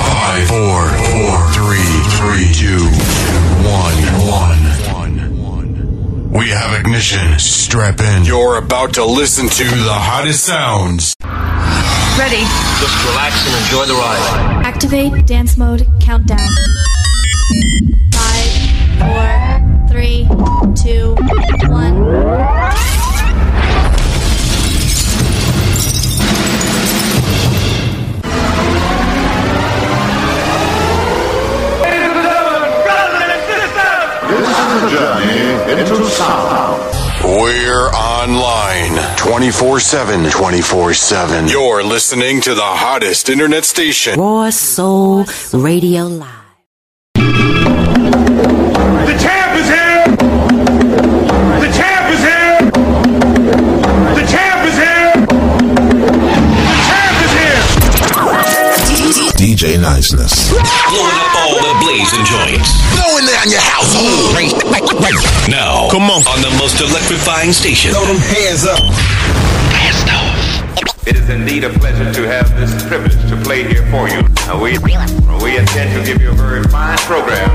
5, 4, 3, 2, 1. We have ignition. Strap in. You're about to listen to the hottest sounds. Ready. Just relax and enjoy the ride. Activate dance mode countdown. 5, 4, 3, 2, 1. Journey into sound. We're online 24/7. 24/7. You're listening to the hottest internet station. Raw Soul Radio Live. The champ is here. The champ is here. The champ is here. The champ is here. DJ Niceness. Blowing up all the blazing joints. Blowing down your household. Now, come on the most electrifying station. Throw them hands up. Blast off. It is indeed a pleasure to have this privilege to play here for you. We intend to give you a very fine program.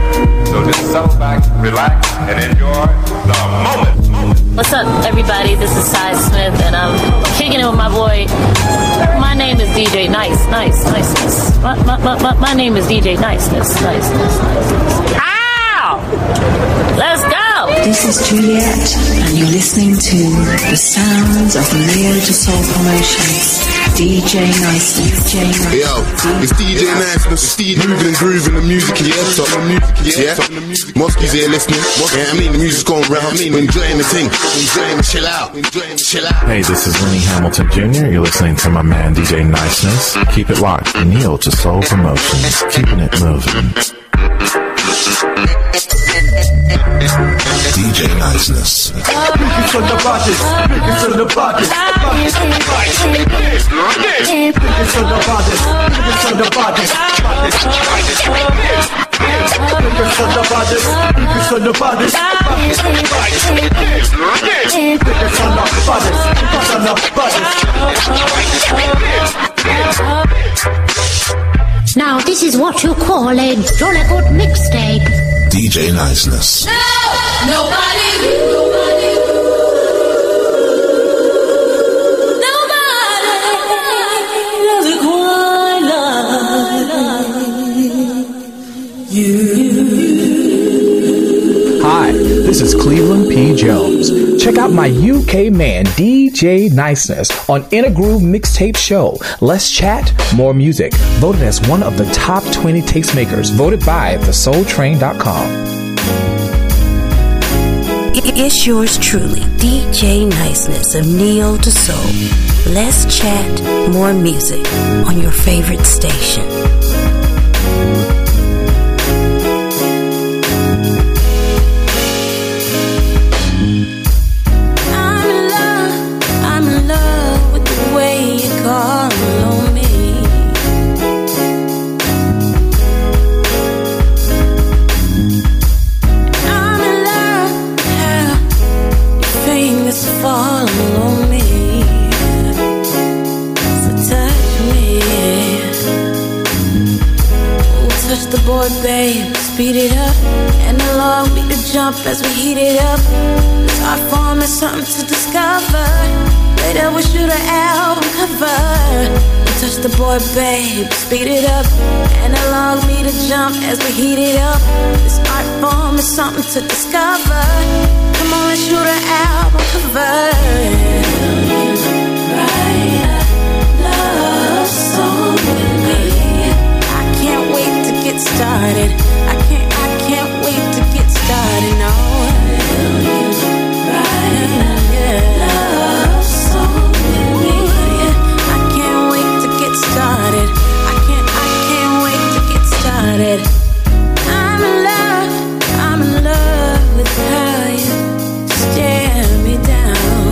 So just settle back, relax, and enjoy the moment. What's up, everybody? This is Ty Smith, and I'm kicking it with my boy. My name is DJ Niceness. My name is DJ Niceness. Ow! Let's go! This is Juliet, and you're listening to the sounds of Neo to Soul Promotions. DJ Niceness. Yo, it's DJ Niceness. It's DJ Moving and Grooving, the music in your head top. Yeah, Mosky's here listening. Yeah, I mean, the music's going round. I mean, enjoying the thing. Enjoying the chill out. Hey, this is Lenny Hamilton Jr. You're listening to my man, DJ Niceness. Keep it locked. Neo to Soul Promotions. Keeping it moving. DJ Niceness. Now this is what you call a jolly good mixtape. DJ Niceness. No! Nobody does it quite like you. Hi, this is Cleveland P. Jones. Check out my UK man, DJ Niceness, on Inner Groove Mixtape Show. Let's chat, more music. Voted as one of the top 20 tastemakers. Voted by thesoultrain.com. It's yours truly, DJ Niceness of Neo to Soul. Let's chat, more music on your favorite station. Babe, speed it up, and the log beat the jump as we heat it up. It's our form is something to discover. Later we shoot an album cover. We touch the boy, babe, speed it up, and the log beat the jump as we heat it up. This art form is something to discover. Come on, let's shoot an album cover. Started. I can't wait to get started. No, love song with me. I can't wait to get started. I can't wait to get started. I'm in love with how you stare me down.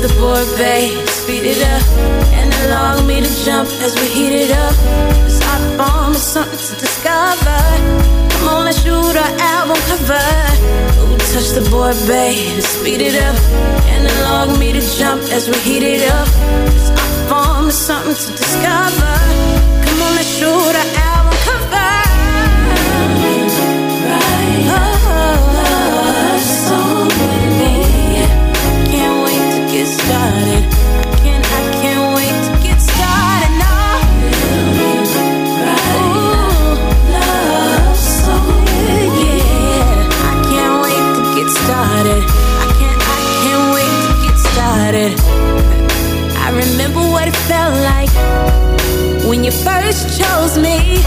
touch the board, babe. Speed it up and allow me to jump as we heat it up. This art bomb is something to discover. Come on, let's shoot our album cover. Ooh, touch the board, babe. Speed it up and allow me to jump as we heat it up. This art bomb is something to discover. Come on, let's shoot our album cover. Right. Love song with me. Can't wait to get started. I can't wait to get started now. Right. Ooh, love song with me. I can't wait to get started. I can't wait to get started. I remember what it felt like when you first chose me.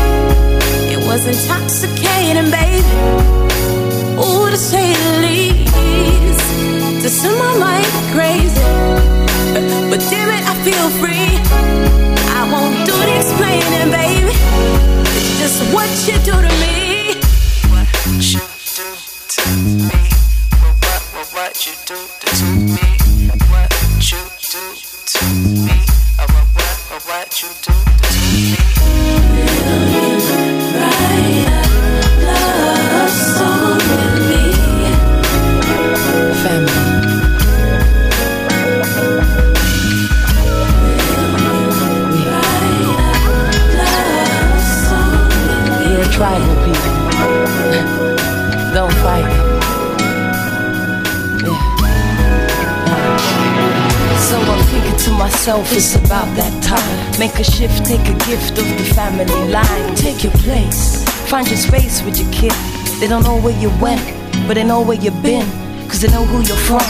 It was intoxicating, baby. Ooh, to say the least. To some I might be crazy, but damn it, I feel free. I won't do the explaining, baby. It's just what you do to me. What you do to me. What you do to me. What you do to me. What you do to me. Tribal people, don't fight. Yeah. So I'm thinking to myself, it's about that time. Make a shift, take a gift of the family line. Take your place, find your space with your kid. They don't know where you went, but they know where you've been. Cause they know who you're from,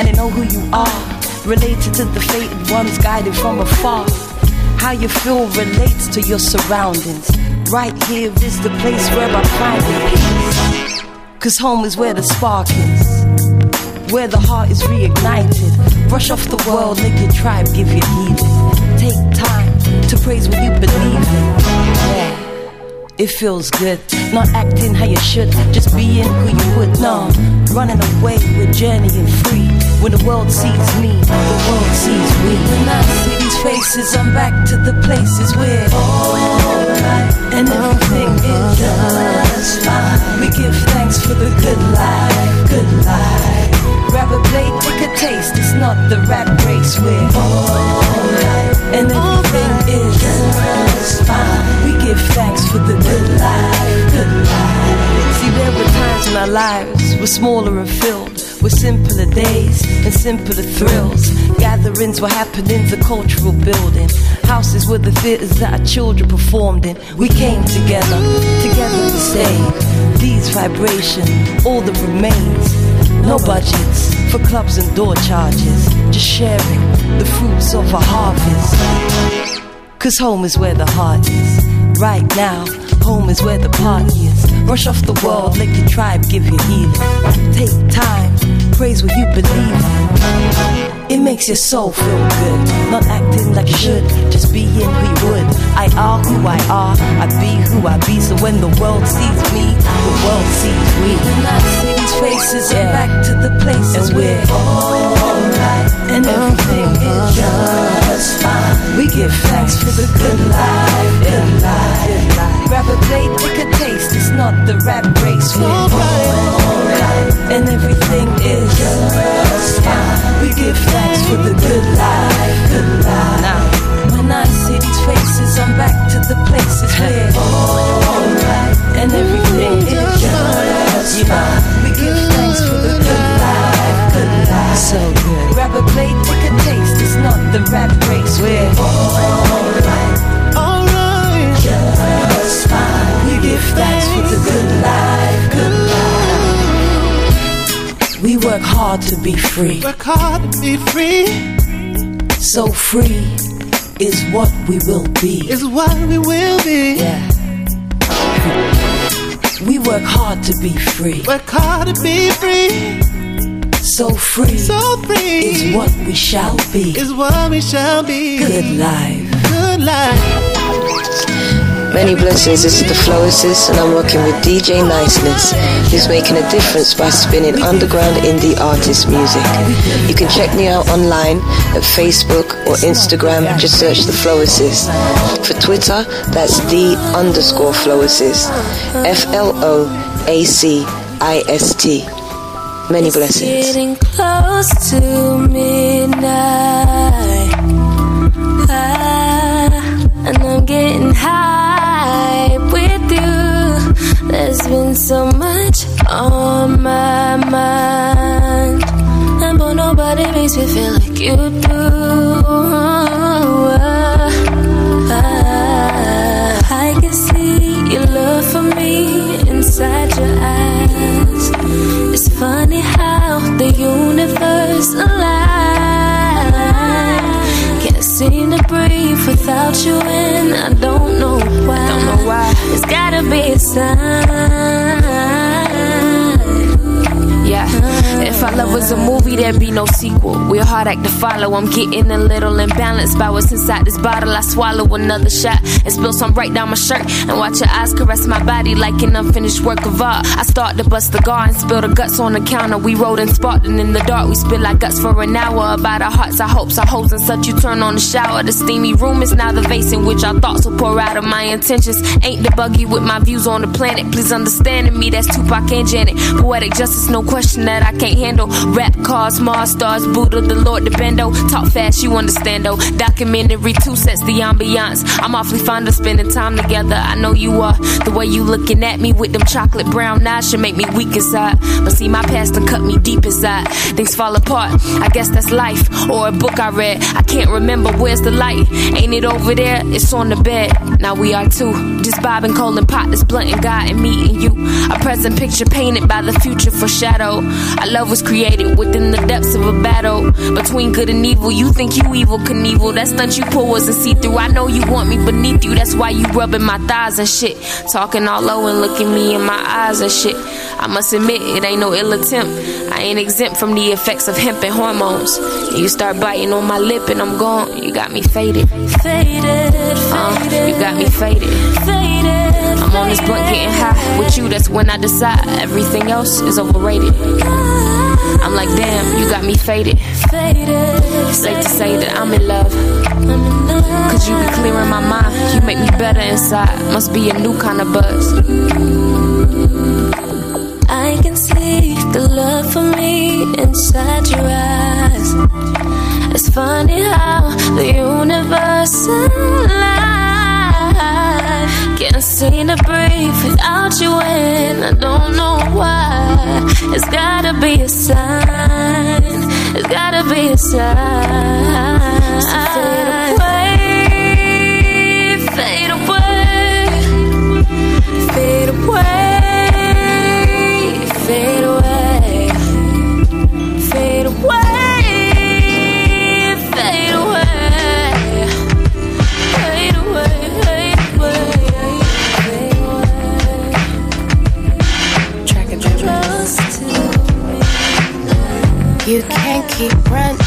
and they know who you are. Related to the fated ones, guided from afar. How you feel relates to your surroundings. Right here is the place where I find the peace. Cause home is where the spark is, where the heart is reignited. Brush off the world, let your tribe give you healing. Take time to praise what you believe in. Yeah, it feels good. Not acting how you should, just being who you would. No, running away, we're journeying free. When the world sees me, the world sees me. When I see these faces, I'm back to the places where all right, and everything is just fine. We give thanks for the good life, good life. Grab a plate, take a taste, it's not the rat race. We're all right, and everything is just fine. We give thanks for the good life, good life. See, there were times in our lives were smaller and filled with simpler days and simpler thrills. Gatherings were happening, the cultural building. Houses were the theaters that our children performed in. We came together, together we saved. These vibrations, all that remains. No budgets for clubs and door charges. Just sharing the fruits of a harvest. Cause home is where the heart is. Right now, home is where the party is. Rush off the world, let your tribe give you healing. Take time, praise what you believe in. It makes your soul feel good. Not acting like you should, just being who you would. I are who I are, I be who I be. So when the world sees me, the world sees me. When I see these faces, yeah, I'm back to the places where alright, and everything is just fine. We give thanks for the good life, good life, good life. Grab a plate, take a taste, it's not the rat race. We're alright, and everything is just fine. We give thanks for the good life, good life. Now, when I see these faces, I'm back to the places where alright, and everything is just fine. We give thanks for the good life, good life. So good. Grab a plate, take a taste. It's not the rat race. We're alright, alright, just fine. We give thanks for the good life, good life. We work hard to be free. Work hard to be free. So free is what we will be. Is what we will be. Yeah. We work hard to be free. Work hard to be free. So free. So free is what we shall be. Is what we shall be. Good life. Good life. Many blessings. This is The Floacist, and I'm working with DJ Niceness, who's making a difference by spinning underground indie artist music. You can check me out online at Facebook or Instagram. Just search The Floacist. For Twitter, that's _Floacist. FLOACIST. Many blessings. It's getting close to midnight, and I'm getting high with you. There's been so much on my mind, and but nobody makes me feel like you do. I can see your love for me inside your eyes. It's funny how the universe aligns. Can't seem to breathe without you, and I don't know why. Don't know why. It's gotta be a sign. Yeah. If our love was a movie, there'd be no sequel. We're a hard act to follow. I'm getting a little imbalanced by what's inside this bottle. I swallow another shot and spill some right down my shirt, and watch your eyes caress my body like an unfinished work of art. I start to bust the guard and spill the guts on the counter. We rolled and sparkling in the dark. We spill our guts for an hour about our hearts, our hopes, our hoes and such. You turn on the shower. The steamy room is now the vase in which our thoughts will pour out of my intentions. Ain't the buggy with my views on the planet. Please understand me, that's Tupac and Janet. Poetic justice, no question that I can't handle. Rap cars, Mars stars, Buddha, the Lord, the Bendo. Talk fast, you understand though. Documentary, 2 sets, the ambiance. I'm awfully fond of spending time together. I know you are. The way you looking at me with them chocolate brown eyes should make me weak inside. But see, my past done cut me deep inside. Things fall apart. I guess that's life. Or a book I read. I can't remember. Where's the light? Ain't it over there? It's on the bed. Now we are two. Just Bob and Cole and Pot, this blunt and God and me and you. A present picture painted by the future foreshadow. Our love was created within the depths of a battle between good and evil. You think you evil, Knievel. That stunt you pull wasn't see-through. I know you want me beneath you. That's why you rubbing my thighs and shit, talking all low and looking me in my eyes and shit. I must admit, it ain't no ill attempt. I ain't exempt from the effects of hemp and hormones. You start biting on my lip and I'm gone. You got me faded. You got me faded. I'm on this blunt getting high. With you, that's when I decide everything else is overrated. I'm like, damn, you got me faded. It's safe to say that I'm in love. Cause you be clearing my mind. You make me better inside. Must be a new kind of buzz. I can see the love for me inside your eyes. It's funny how the universe lies. Can't seem to breathe without you, and I don't know why. It's gotta be a sign. It's gotta be a sign. So fade away, fade away, fade away, fade away, fade away. You can't keep running in and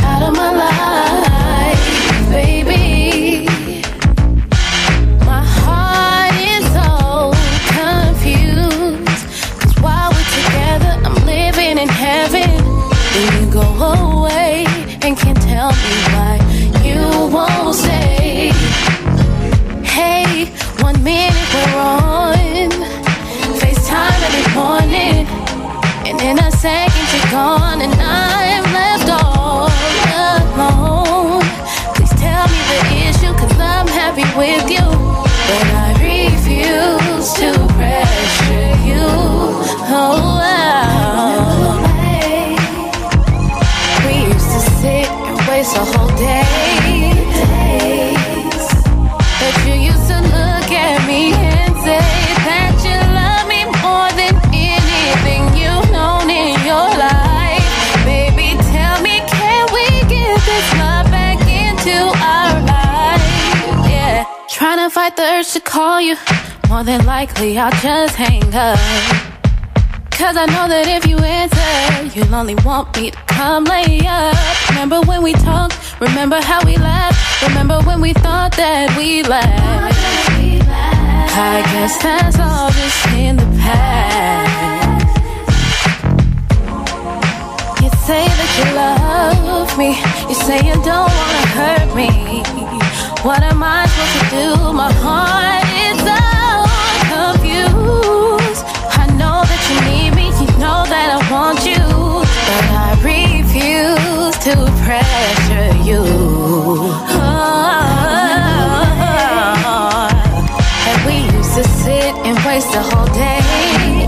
out of my life, baby. My heart is so confused. Cause while we're together, I'm living in heaven. Then you go away and can't tell me why. You won't say, hey, one minute we're on FaceTime every morning, and then I say gone, and I'm left all alone. Please tell me the issue, cause I'm happy with you, but I refuse to pressure you. Oh wow. We used to sit and waste a whole day, but you used to look at me and say that you love me more than anything you've known in your life. Trying to fight the urge to call you. More than likely I'll just hang up, cause I know that if you answer, you'll only want me to come lay up. Remember when we talked, remember how we laughed, remember when we thought that we laughed. I guess that's all just in the past. You say that you love me, you say you don't wanna hurt me. What am I supposed to do? My heart is all confused. I know that you need me, you know that I want you, but I refuse to pressure you. To sit and waste the whole day,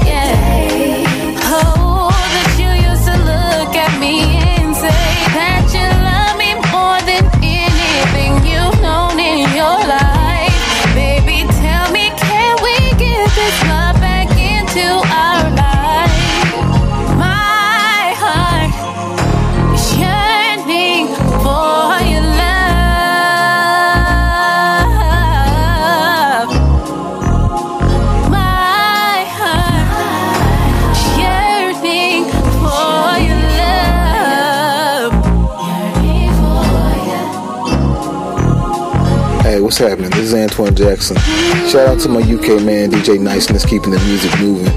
yeah. Oh, that you used to look at me and say that you love me more than anything you've known in your life. Baby, tell me, can we get this love back into our life? My heart is yearning for your love. What's happening? This is Antoine Jackson. Shout out to my UK man DJ Niceness, keeping the music moving.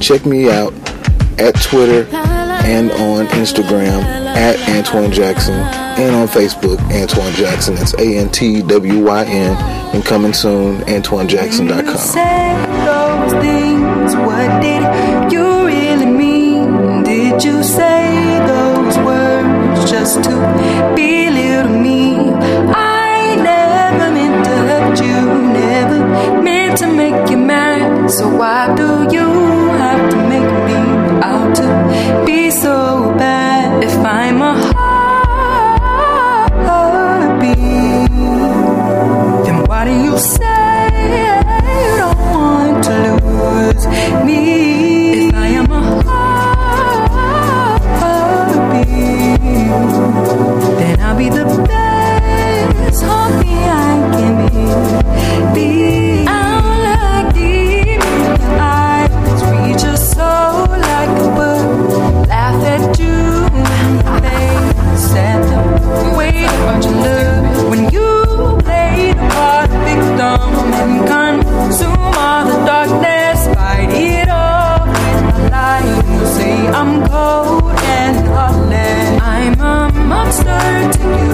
Check me out at Twitter and on Instagram at Antoine Jackson and on Facebook Antoine Jackson. That's ANTWYN, and coming soon AntoineJackson.com. You said those things. What did you really mean? Did you say those words just to belittle me? Meant to make you mad, so why do you have to make me out to be so bad? If I'm a heartbeat, then why do you say you don't want to lose me? If I am a heartbeat, then I'll be the best homie I can be. That you they said the way about your love when you played the part of victim and consume all the darkness, fight it all with my life. You say I'm cold and heartless. I'm a monster to you,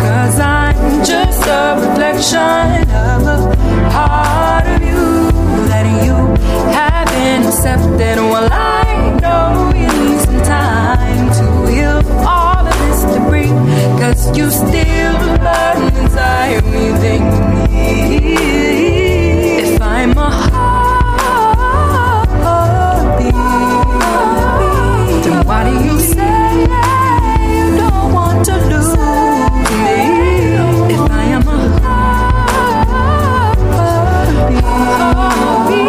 'cause I'm just a reflection of a part of you that you haven't accepted. Well, I know you need some time to heal all of this debris, 'cause you still burn inside everything you need. If I'm a heartbeat, then why do you say you don't want to lose me? If I am a heartbeat,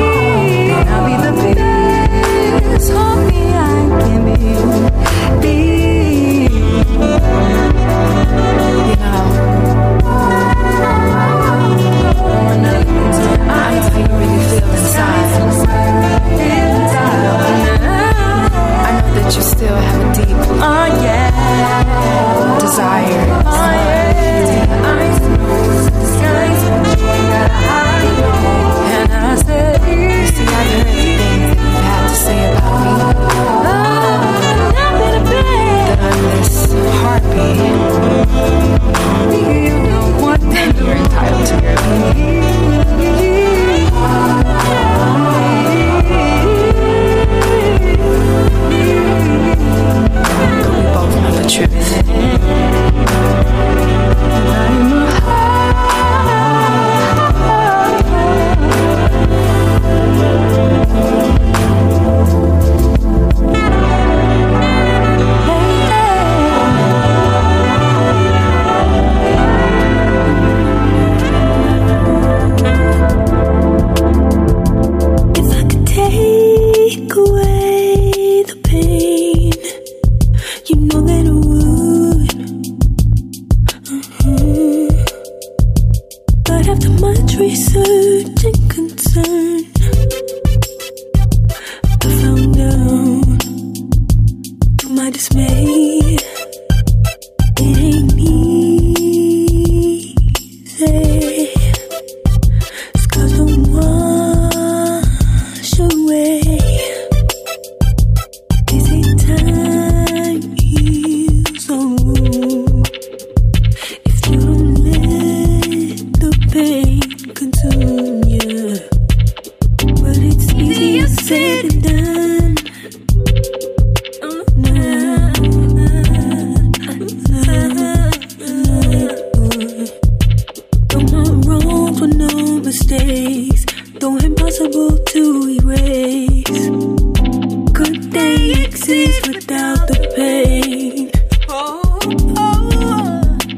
then I'll be the biggest homie I can be. I really feel inside. I know that you still have a deep desire. And I said, you see, I've heard the things that you had to say about me. That I'm this heartbeat. You know what? Then you're entitled to your opinion. But we both know the truth.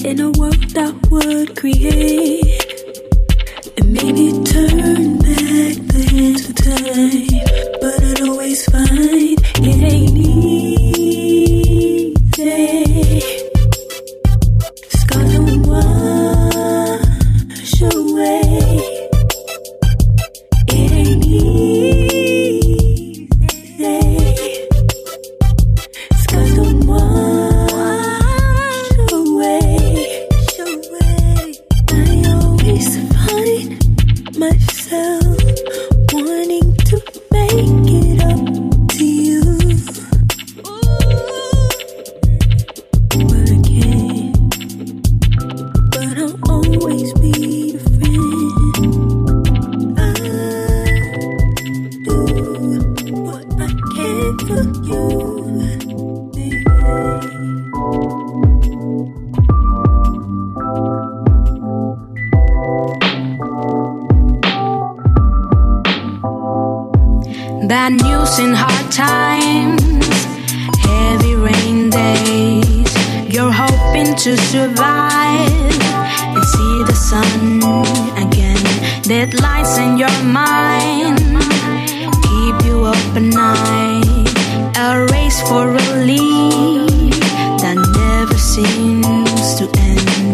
in a world I would create, and maybe turn back then to time, but I'd always find it ain't easy. Scars don't wash away. It ain't easy. Scars don't wash away. I always find myself wanting to make it up to you. Bad news in hard times, heavy rain days. You're hoping to survive and see the sun again. Deadlines in your mind keep you up at night. A race for relief that never seems to end.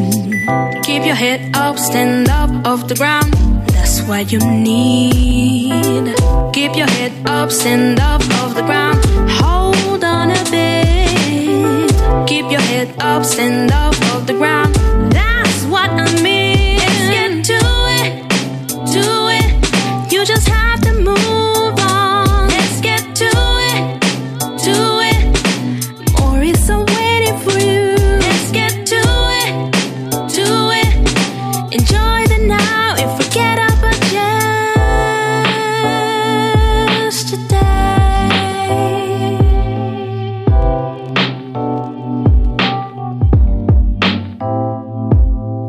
Keep your head up, stand up off the ground. That's what you need. Keep your head up, stand up off the ground. Hold on a bit. Keep your head up, stand up off the ground. That's what I mean. Let's get to it, do it. You just have to move on. Let's get to it, do it. More is waiting for you. Let's get to it, do it. Enjoy the now and forget about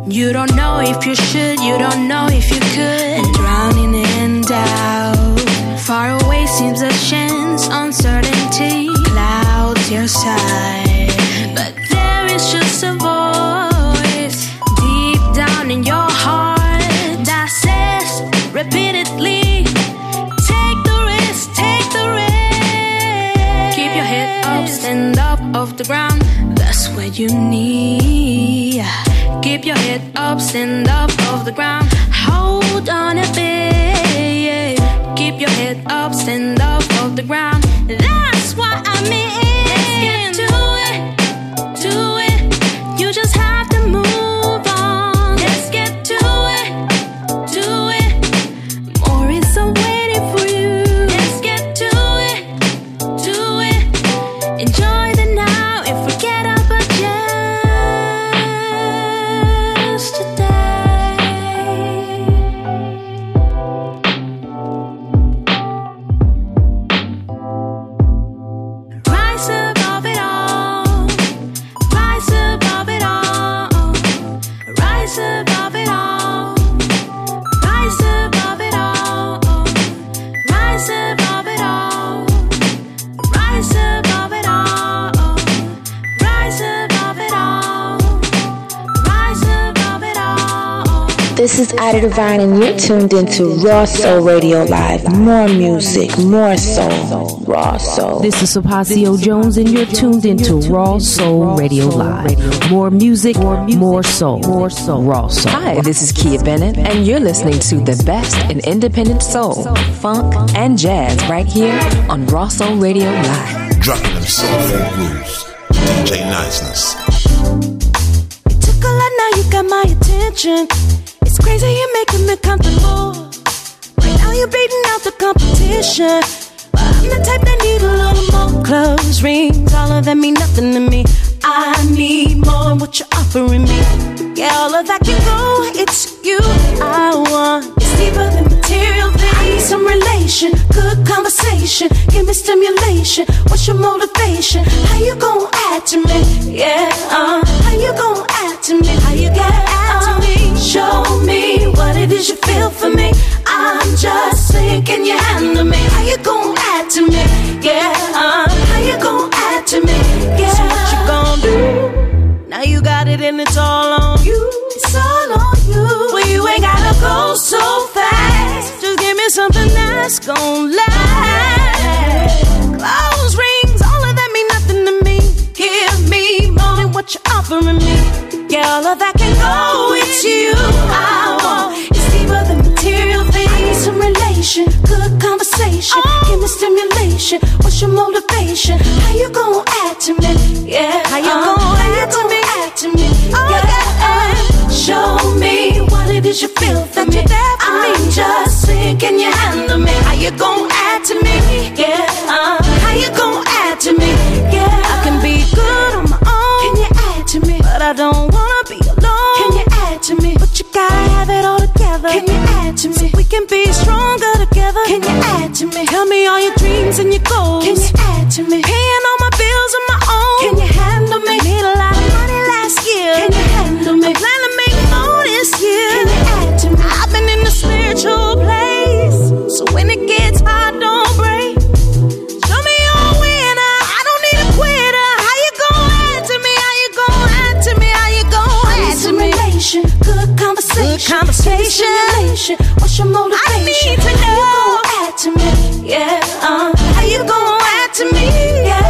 you don't know if you should, you don't know if you could. And drowning in doubt, far away seems a chance. Uncertainty clouds your sight, but there is just a voice deep down in your heart that says repeatedly, take the risk, keep your head up, stand up off the ground. That's what you need. Keep your head up, stand up off the ground. Hold on a bit. Keep your head up, stand up off the ground. That's what I mean. Let's get to it, do it. You just have to move on. Let's get to it, do it. More is waiting for you. Let's get to it, do it. Enjoy the now and forget about yesterday. Rise above it all. Rise above it all. Rise above it all. Rise above it all. Rise above it all. Rise above it all. Rise above it all. Rise above it all. This is Ida Divine, and you're tuned into Raw Soul Radio Live. More music, more soul, raw soul. This is Sopacio Jones, and you're tuned into Raw Soul Radio Live. More music, more soul, raw soul. Hi, this is Kia Bennett, and you're listening to the best in independent soul, funk, and jazz right here on Raw Soul Radio Live. Dropping them soulful grooves. DJ Niceness. You took a lot, now you got my attention. It's crazy, you're making me comfortable. Right now you're beating out the competition, but I'm the type that need a little more. Clothes, rings, all of that mean nothing to me. I need more than what you're offering me. Yeah, all of that can go, it's you I want. It's deeper than material things. I need some relation, good conversation. Give me stimulation, what's your motivation? How you gon' add to me? Yeah, how you gon' add to me? How you gotta add to me? Show me what it is you feel for me. I'm just thinking you handle me. How you gon' add to me? Yeah, how you gon' add to me? Yeah, so what you gon' do? Now you got it and it's all on you. It's all on you. Well, you ain't gotta go so fast. Just give me something that's gon' last. Clothes, rings, all of that mean nothing to me. Give me more than what you're offering me. Yeah, all of that can go with you. I want it's deeper than material things. I need some relation, good conversation. Oh. Give me stimulation. What's your motivation? How you gon' add to me? Yeah, how you gon' add to me? Oh, yeah. Show me what it is you feel for me. I'm just saying, can you handle me? How you gon' add to me? Yeah, how you gon' add to me? Yeah, I can be good on my own. Can you add to me? But I don't wanna be alone. Can you add to me? But you gotta have it all together. Can you add to me? So we can be stronger together. Can you add to me? Tell me all your dreams and your goals. Can you add to me? Paying all my bills on my own. Can you handle me? I made a lot of money last year. Can you handle me? I plan to make more this year. Can you add to me? I've been in the spiritual place, so when it gets hard, don't break. Show me you're a winner. I don't need a quitter. How you gonna add to me? How you gonna add to me? How you gonna add to me? Good conversation. Good conversation. What's your motivation? I need to know. How you gonna add to me? Yeah. How you gonna add to me? Yeah.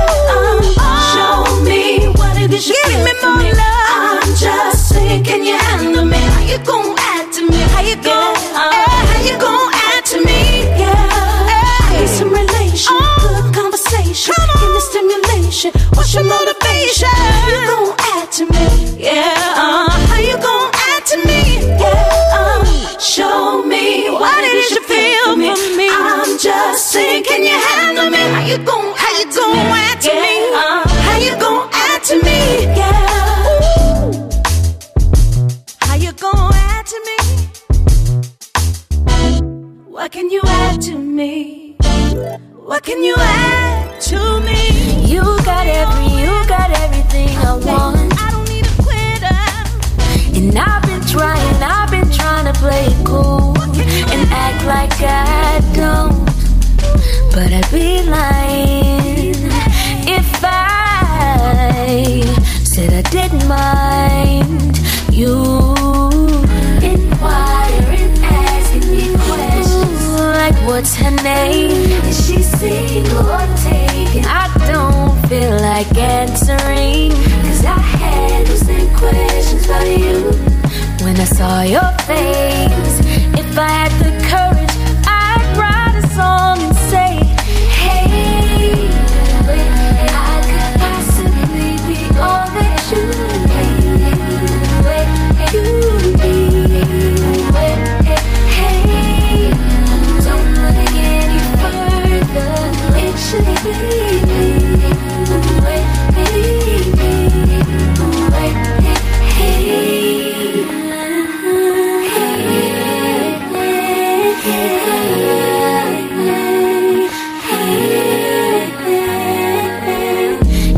Show me what it is you give me more me. Love. I'm just saying, can you handle me? How you gonna add to me? How you gonna? Yeah. How you gonna add to me? Yeah. I need some relation. Good conversation. Give me stimulation. What's your motivation? How you gonna add to me? Yeah. How you gonna add to me? Yeah. Show me what it is you feel for me. I'm just saying, can you handle me? How you gonna add to me? How you gonna add to me? Yeah. How you gonna add to me? What can you add to me? What can you add to me? You got everything I want. I don't need a quitter. And I've been trying to play it cool and act like I don't. But I'd be lying if I said I didn't mind you. Like what's her name? Is she single or taken? I don't feel like answering, 'cause I had those same questions about you when I saw your face. If I had the courage, I'd write a song and say, hey, I could possibly be all that you need. Should it be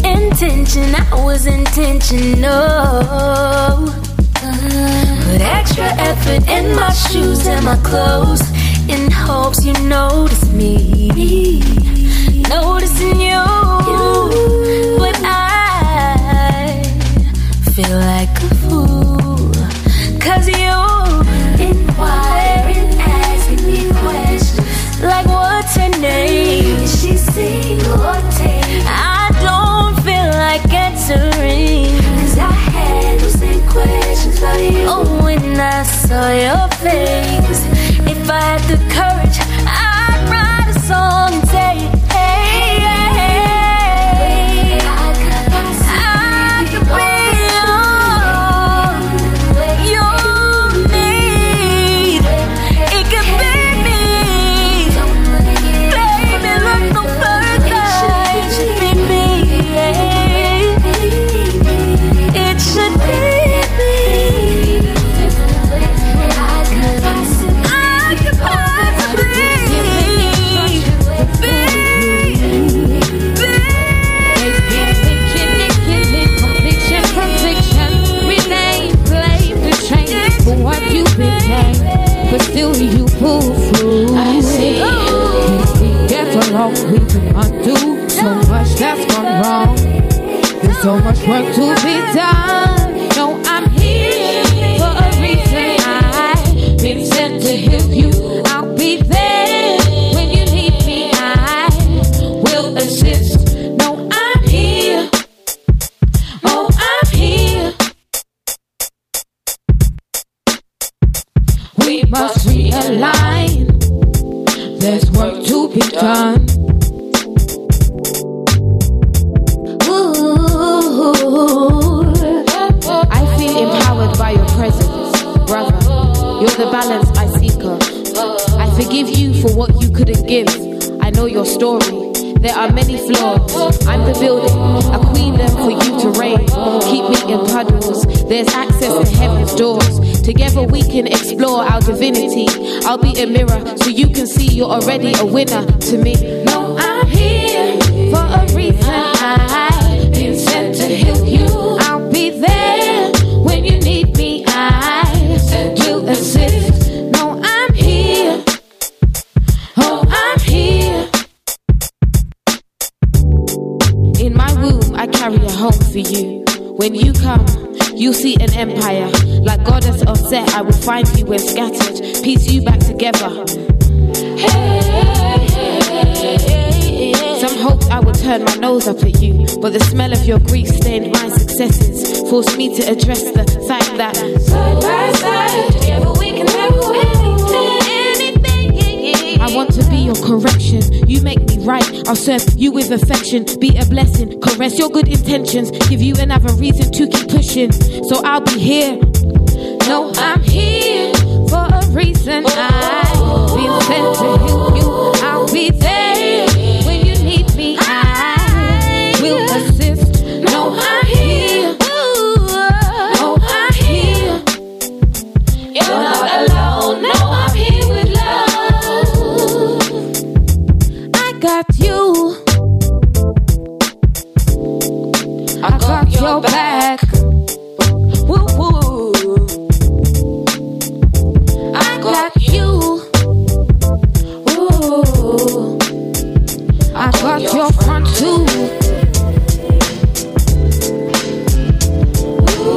intention? I was intentional. Put extra effort in my shoes and my clothes in hopes you notice me. Noticing you, but I feel like a fool, 'cause you inquiring, asking me questions, like what's her name? Is she single or taken? I don't feel like answering, 'cause I had those same questions about you. Oh, when I saw your face, if I had the courage, I'd write a song and say, still you pull through. I see. That's alone, we can undo so much that's gone wrong. There's so much work to be done. we must realign. There's work to be done. Ooh, I feel empowered by your presence, brother. You're the balance I seeker. I forgive you for what you couldn't give. I know your story. There are many flaws. I'm the building, a queendom for you to reign. Keep me in puddles. There's access to heaven's doors. Together we can explore our divinity. I'll be a mirror so you can see you're already a winner to me. No, I'm here for a reason. I've been sent to heal you. I'll be there when you need me. I said to assist. Carry a home for you. When you come, you see an empire. Like goddess of Set, I will find you when scattered. Piece you back together. Hey. Some hoped I would turn my nose up at you, but the smell of your grief stained my successes, forced me to address the fact that side by side, together we can tackle anything. I want to be your correction. You make me right, I'll serve you with affection, be a blessing, caress your good intentions, give you another reason to keep pushing, so I'll be here. No, I'm here for a reason. I've been sent to heal you. I'll be there when you need me. I will assist. No, I'm here. No, I'm here. You're not alone. No, I'm here with love. I got your back. Woo woo. I got you. Woo. I got your front too. Woo.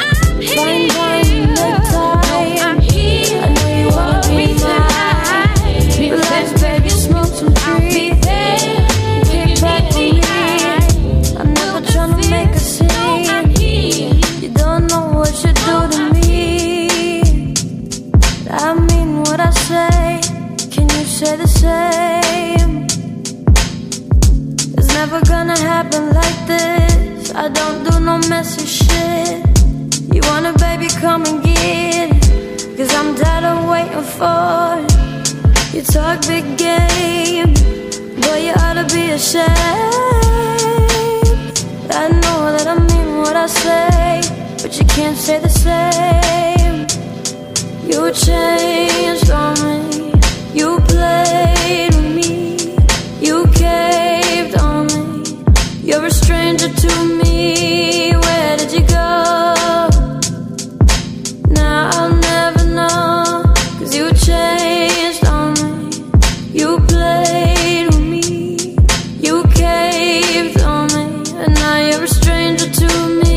I'm here. I'm here. I know you want me tonight. Relax, baby, smoke some trees. Say the same. It's never gonna happen like this. I don't do no messy shit. You want a baby, come and get it. Cause I'm tired of waiting for it. You talk big game, but you ought to be ashamed. I know that I mean what I say, but you can't say the same. You changed on me. You played with me, you caved on me. You're a stranger to me, where did you go? Now I'll never know, cause you changed on me. You played with me, you caved on me. And now you're a stranger to me.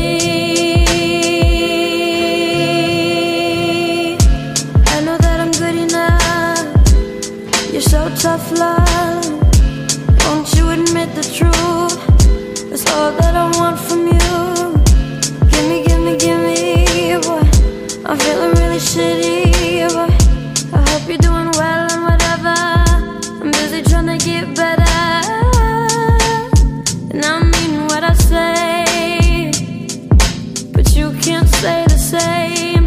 I know that I'm good enough. So tough love, won't you admit the truth? That's all that I want from you. Give me, boy. I'm feeling really shitty, boy. I hope you're doing well and whatever. I'm busy trying to get better, and I mean what I say, but you can't say the same.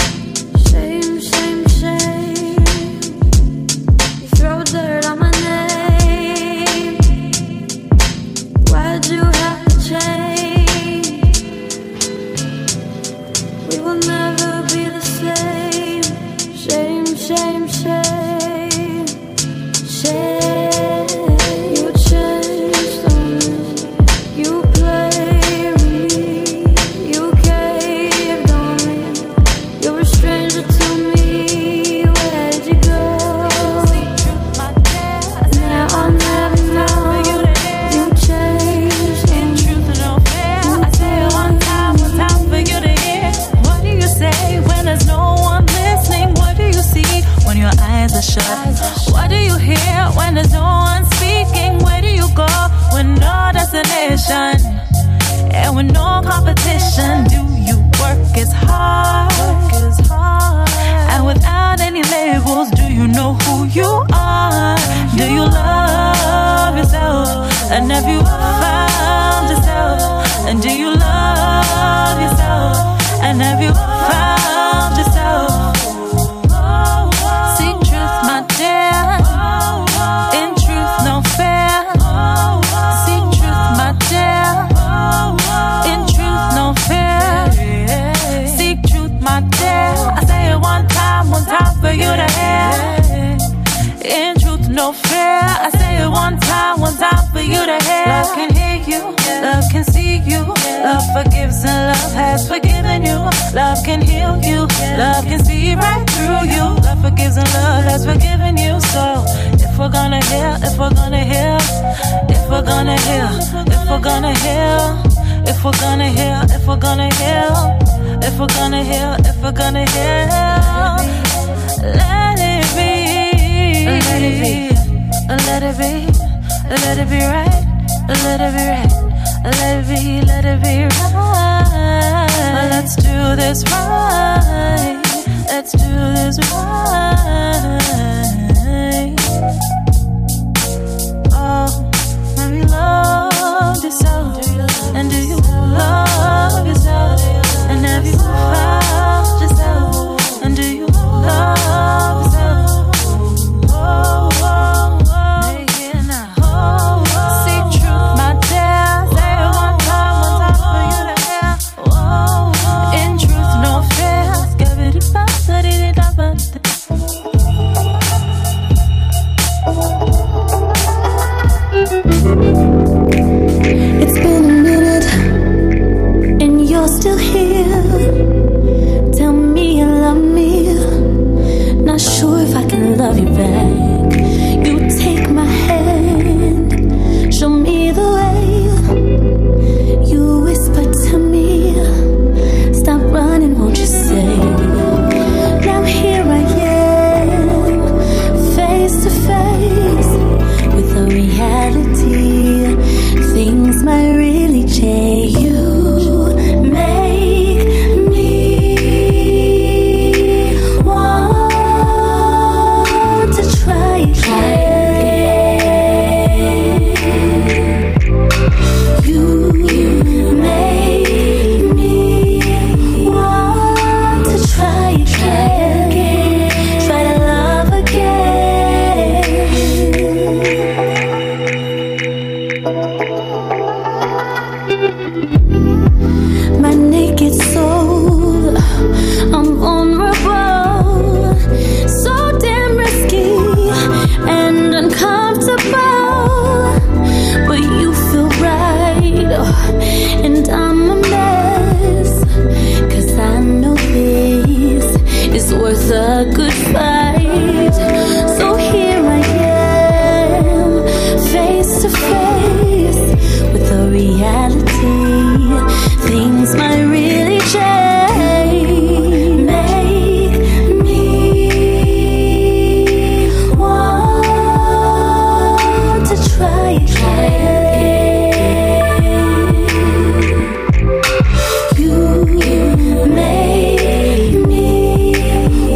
What do you hear when there's no one speaking? Where do you go when no destination and with no competition? Do you work as hard? wanna hear. Love can hear you, love can see you, love forgives and love has forgiven you. Love can heal you, love can see right through you. Love forgives and love has forgiven you. So if we're gonna heal, if we're gonna heal, if we're gonna heal, if we're gonna heal, if we're gonna heal, if we're gonna heal, if we're gonna heal, if we're gonna heal, let it be, let it be, let it be, let it be right, let it be right, let it be right. Let's do this right, let's do this right. Oh, let me love yourself. And do you love yourself? And have you found yourself? And do you love yourself? Oh, oh, oh. Oh, oh. See truth, my dear. Say it one time for you to hear. Oh, oh. In truth, no fear. Give it a pass, I didn't have a thing. It's been a minute, and you're still here. Tell me you love me. Not sure if I can love you back. You take my hand, show me the way. You whisper to me, stop running, won't you say? Now here I am, face to face with the reality. Things might really change. You make me want to try again. You make me want to try again. Try to love again. My naked soul, I'm vulnerable, so damn risky and uncomfortable. But you feel right, and I'm a mess. Cause I know this is worth a good fight. So here I am, face to face with the reality. Things might really change. Make me want to try again. You make me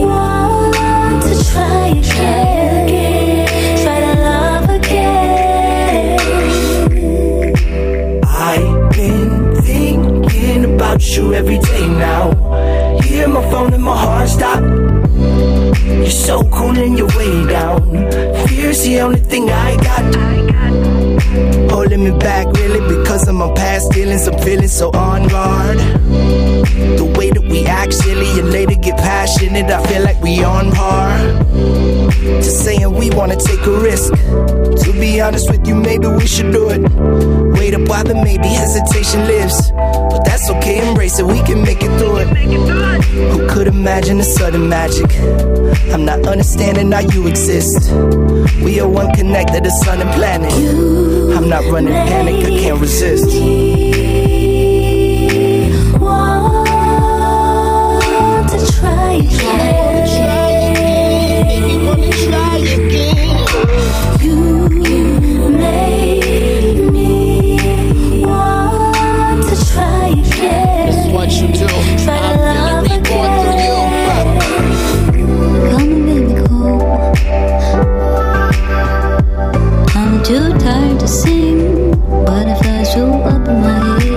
want to try again. Try to love again. I've been thinking about you every day now. Hear my phone and my heart stop. You're so cool and you're way down. Fear's the only thing I got, holding me back really because of my past feelings. I'm feeling so on guard. The way that we act silly and later get passionate, I feel like we on par. Just saying we wanna take a risk. To be honest with you, maybe we should do it. Wait up while the maybe hesitation lives. But that's okay, embrace it, we can make it through it. Who could imagine a sudden magic? I'm not understanding how you exist. We are one connected, the sun and planet. I'm not running panic, I can't resist. Me want to try again. Want to try again. You make me want to try again. That's what you do. Try to love again. Come and make me cool. I'm too tired to sing, but I flash you up in my head.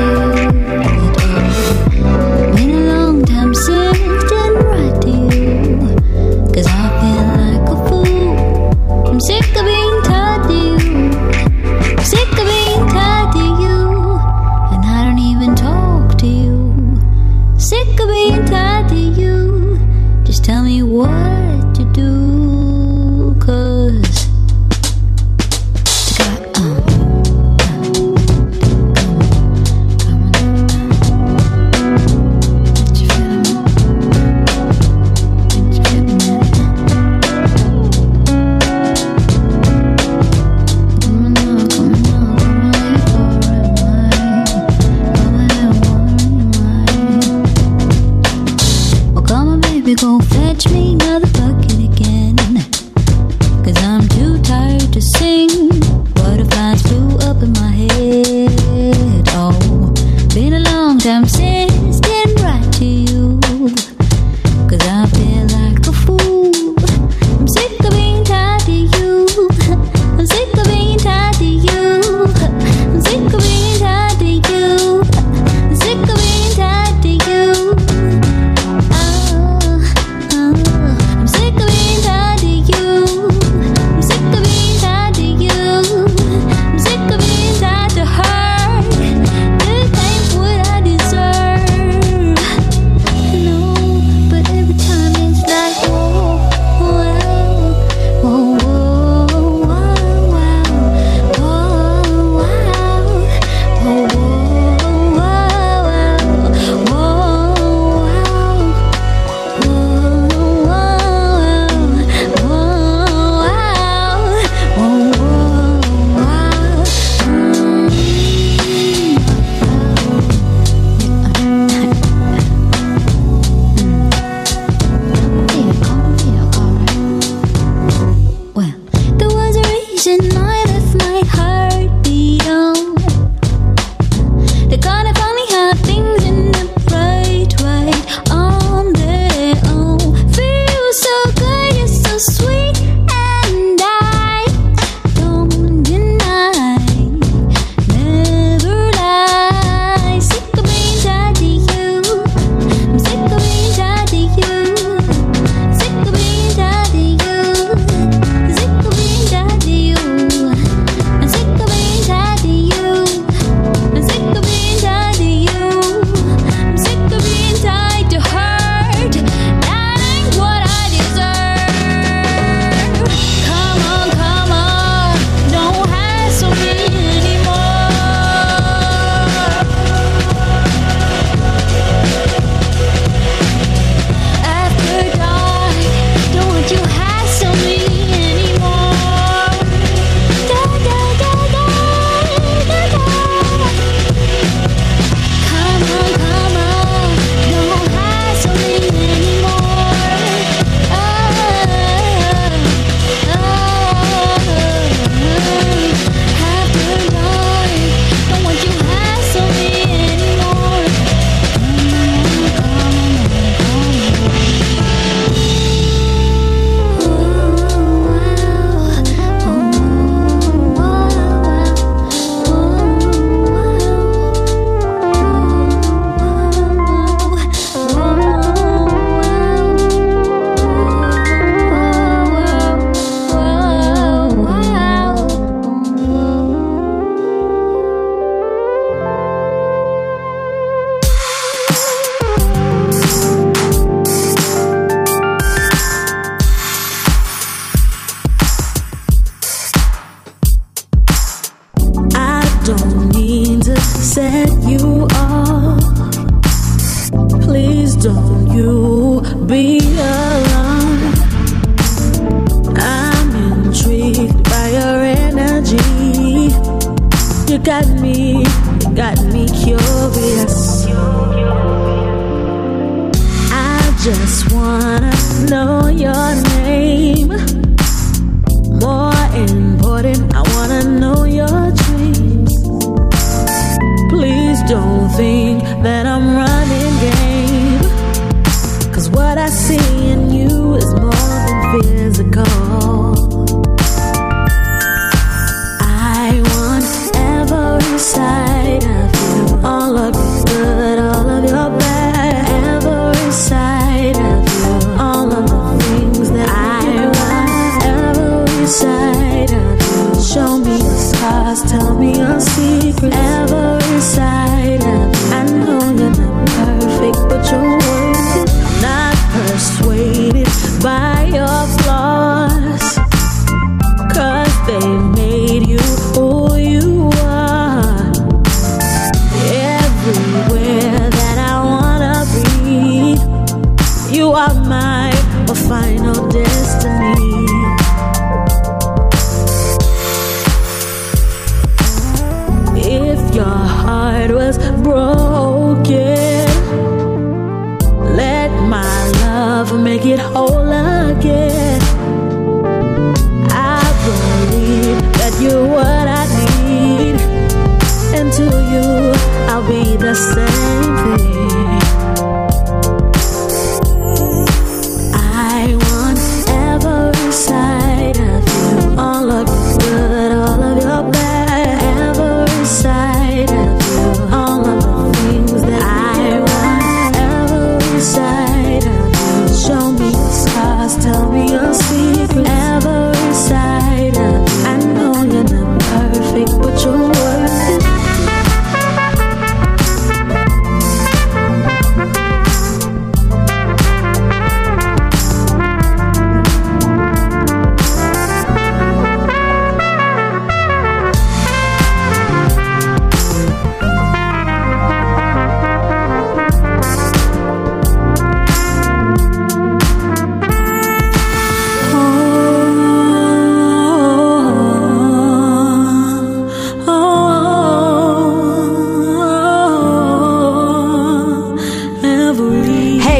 By your flaws,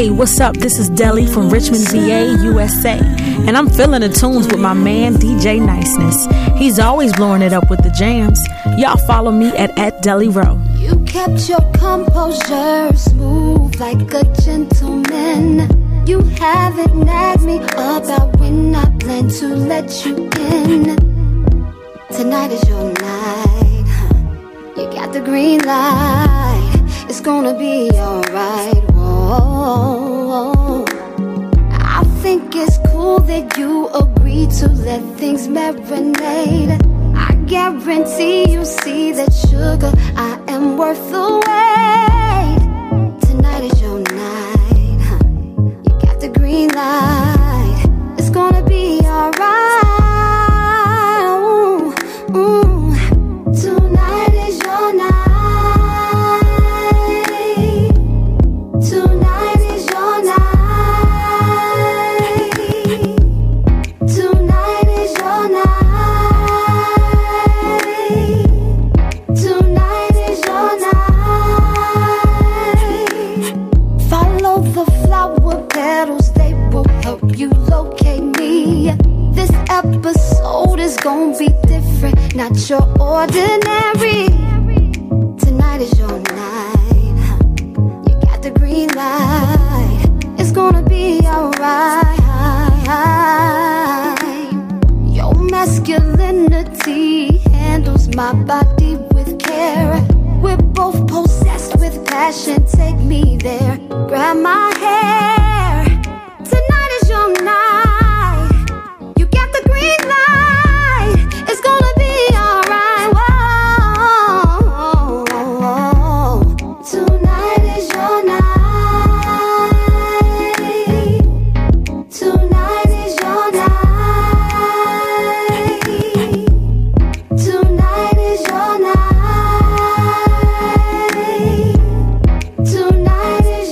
Hey, what's up? This is Deli from Richmond, VA, USA, and I'm feeling the tunes with my man, DJ Niceness. He's always blowing it up with the jams. Y'all follow me at Deli Row. You kept your composure smooth like a gentleman. You haven't nagged me about when I plan to let you in. Tonight is your night. You got the green light. It's gonna be alright. Whoa. I think it's cool that you agree to let things marinate. I guarantee you see that, sugar, I am worth the wait. Tonight is your night, huh? You got the green light. It's gonna be alright. Ooh, ooh. Tonight is your night. Episode is gonna be different, not your ordinary. Tonight is your night, huh? You got the green light. It's gonna be alright. Your masculinity handles my body with care. We're both possessed with passion. Take me there, grab my hair. Tonight is your night. Tonight is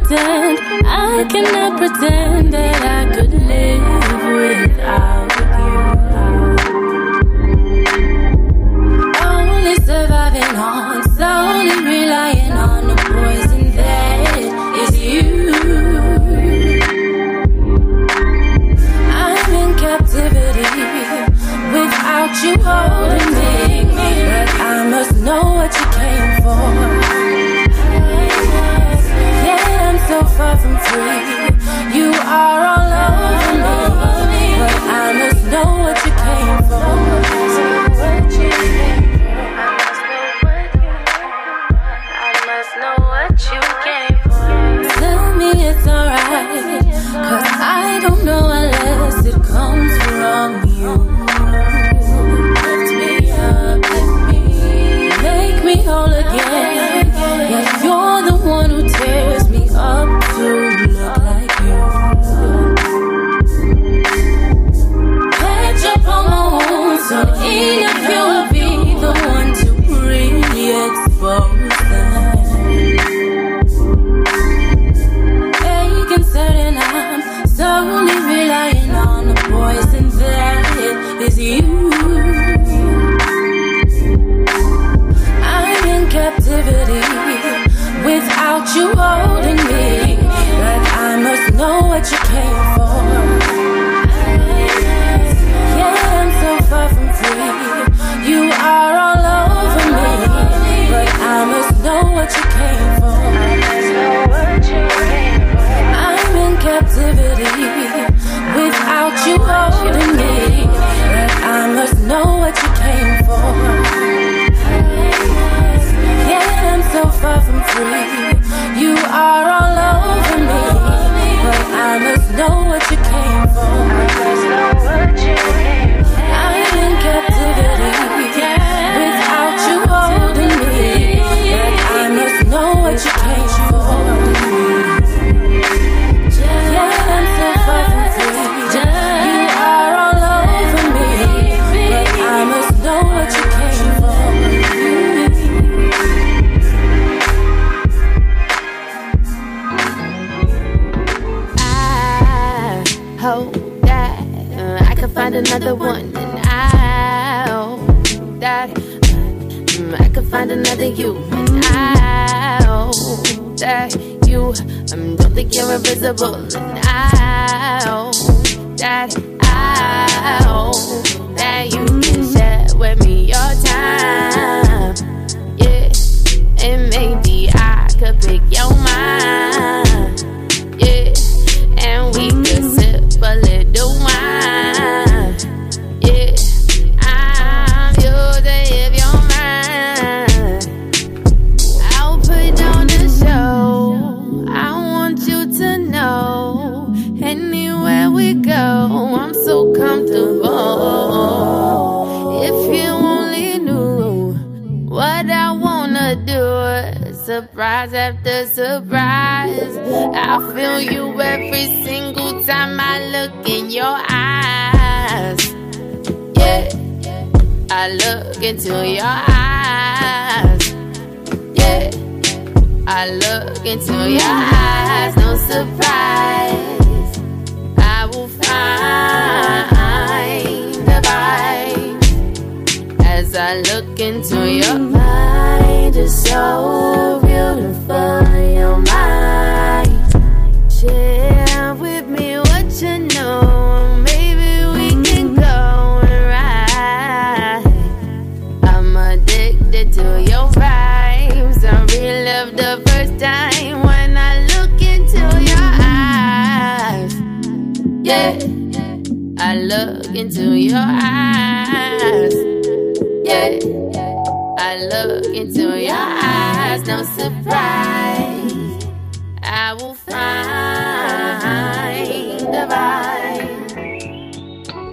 pretend, I cannot pretend that I could live without you. Only surviving on, solely relying on the poison that is you. I'm in captivity without you holding me, but I must know what you came for. So far from free, you are all over me, but I must know what you came for. I must know what you came for. Tell me it's alright, 'cause I don't know unless it comes from you. Lift me up, lift me, make me whole again. Yeah, you're the one who tears me up to look like you. Patch up on my wounds, so in a few will be the one to really expose them. Taking certain I'm solely relying on the poison that it is you. I'm in captivity without you holding me, but I must know what you came for. Yeah, I'm so far from free, you are all over me, but I must know what you came for. I'm in captivity without you holding me, but I must know what you came for. Yeah, I'm so far from free, you are all over me, but I must know what you came for. I'm in captivity without you holding me, but I must know what you came for. Yeah, I'm so far from free, you are all over me, but I must know what you came for. Hope that I could find another one, and I hope that I could find another you, and I hope that you don't think you're invisible, and I hope that you can share with me your time, yeah, and maybe I could pick your mind, yeah, and we could sit a little wine, yeah. I'm yours if you're mine. I'll put on a show. I want you to know. Anywhere we go, I'm so comfortable. If you only knew what I wanna do, surprise after surprise, I feel you every single time I look in your eyes, yeah, I look into your eyes, yeah, I look into your eyes, no surprise, I will find the vibe, as I look into your mind, it's so beautiful, your mind, yeah. I look into your eyes, yeah, I look into your eyes, no surprise, I will find the vibe,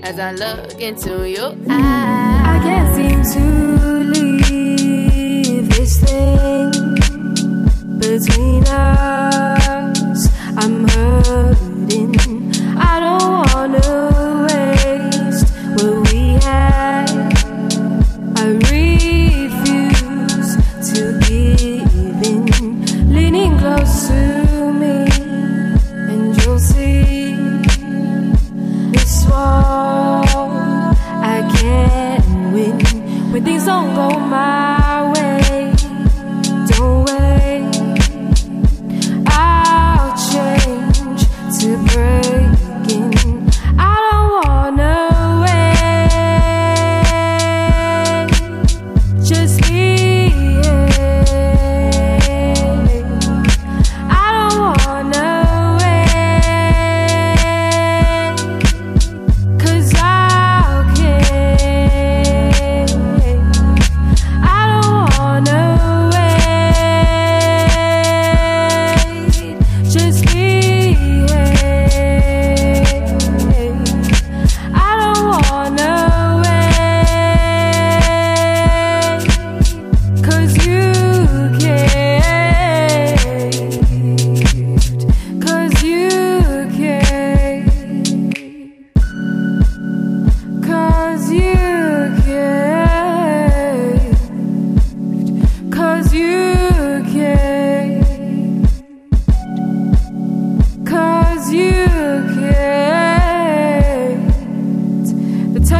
as I look into your eyes. I can't seem to leave this thing between us, I'm hurting, I don't wanna to me.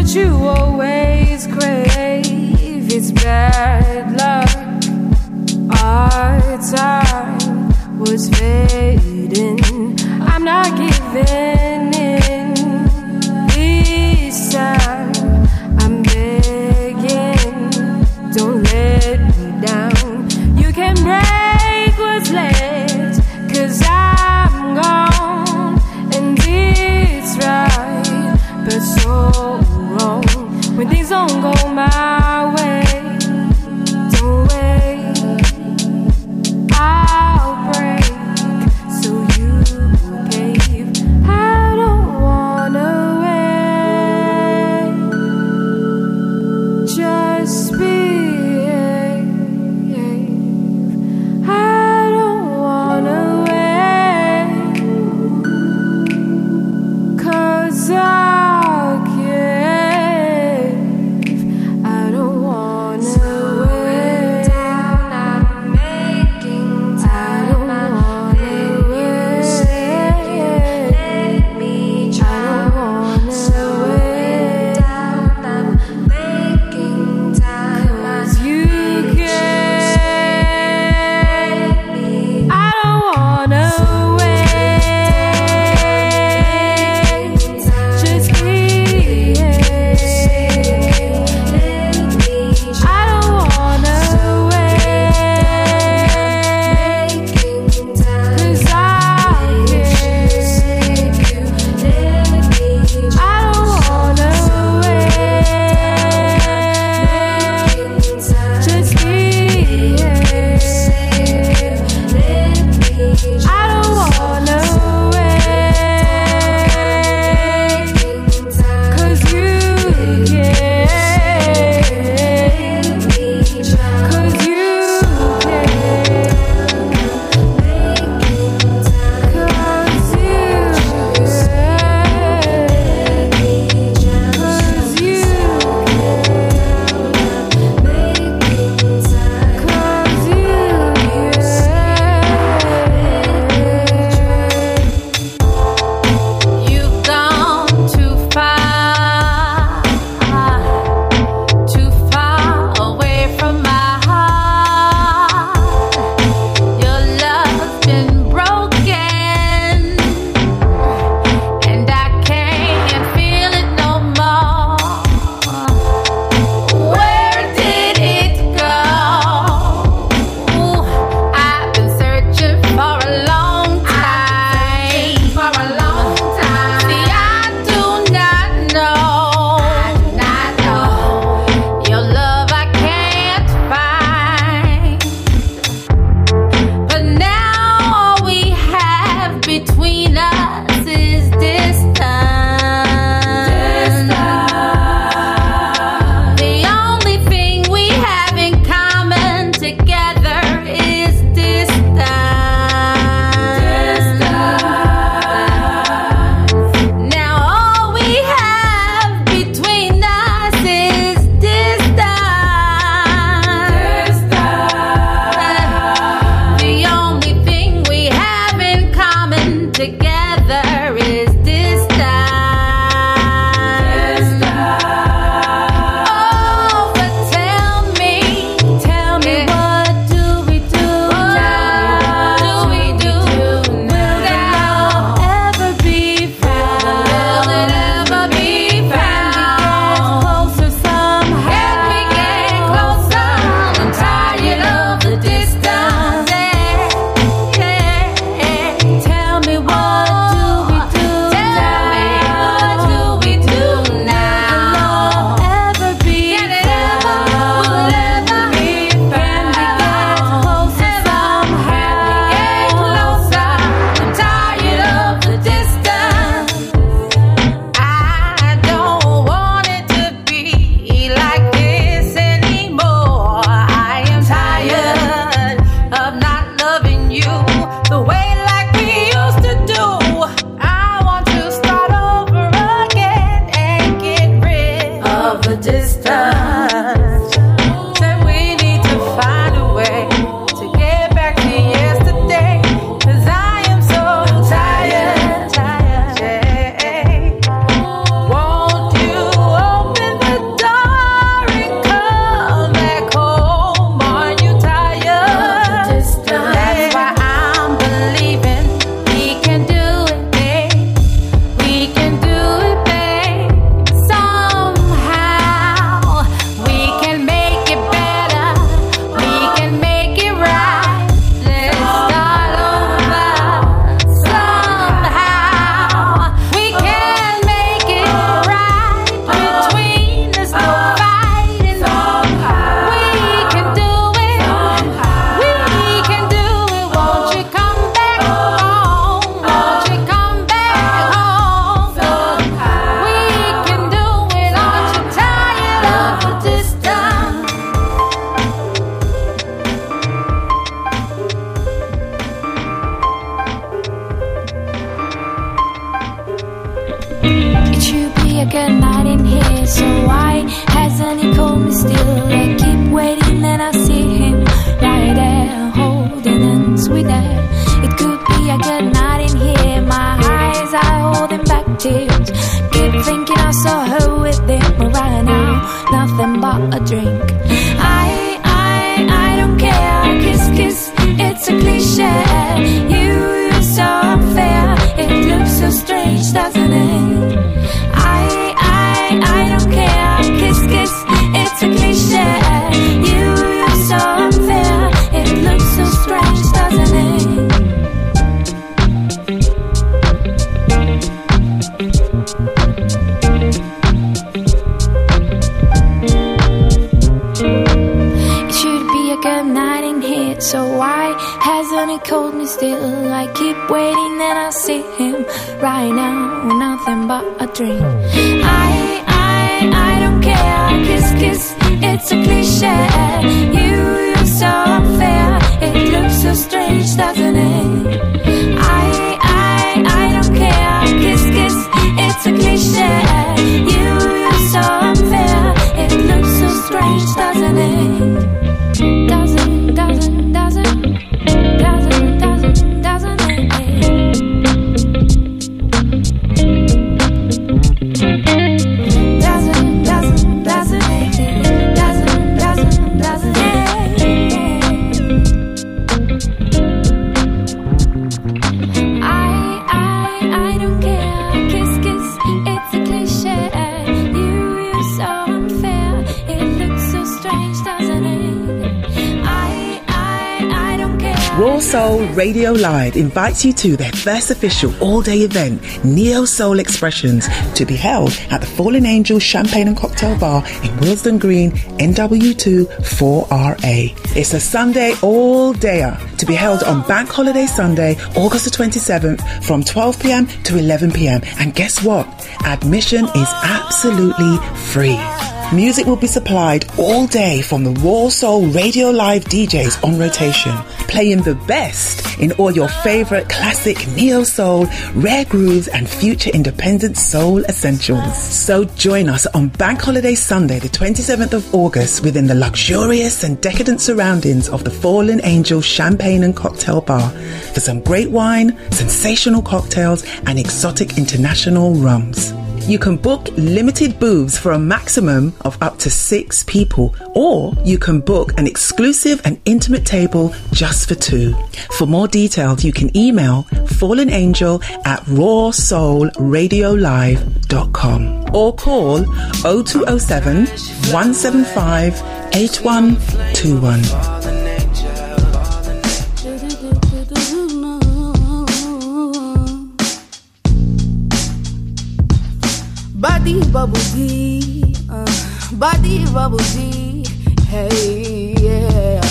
that you always crave. It's bad luck. Our time was fading. I'm not giving in this time. I'm begging, don't let me down. You can break what's left, 'cause I'm gone. And it's right, but so wrong. When things don't go my way, don't wait, I'll pray. Together at night in here. So why hasn't he called me still? I keep waiting and I see him right there, holding hands with her. It could be a good night in here. My eyes are holding back tears. Keep thinking I saw her with him, but right now, nothing but a drink. I don't care. Kiss, kiss, it's a cliché. You're so unfair. It looks so strange, doesn't it? I don't care. Kiss, kiss, it's a cliché. You're so unfair. It looks so strange, doesn't it? It should be a good night in here, so why hasn't he called me still? I keep waiting and I see him right now, nothing but a dream. I don't care. Kiss, kiss, it's a cliché. You're so unfair. It looks so strange, doesn't it? I don't care. Kiss, kiss, it's a cliché. You're so unfair. It looks so strange, doesn't it? Raw Soul Radio Live invites you to their first official all-day event, Neo Soul Expressions, to be held at the Fallen Angel Champagne and Cocktail Bar in Willesden Green, NW2 4RA. It's a Sunday all-dayer to be held on Bank Holiday Sunday, August the 27th, from 12 p.m. to 11 p.m. And guess what? Admission is absolutely free. Music will be supplied all day from the Raw Soul Radio Live DJs on rotation, playing the best in all your favorite classic neo soul, rare grooves and future independent soul essentials. So join us on Bank Holiday Sunday, the 27th of August, within the luxurious and decadent surroundings of the Fallen Angel Champagne and Cocktail Bar for some great wine, sensational cocktails and exotic international rums. You can book limited booths for a maximum of up to 6 people, or you can book an exclusive and intimate table just for 2. For more details, you can email fallenangel@rawsoulradiolive.com or call 0207 175 8121. Body bubble D, hey, yeah.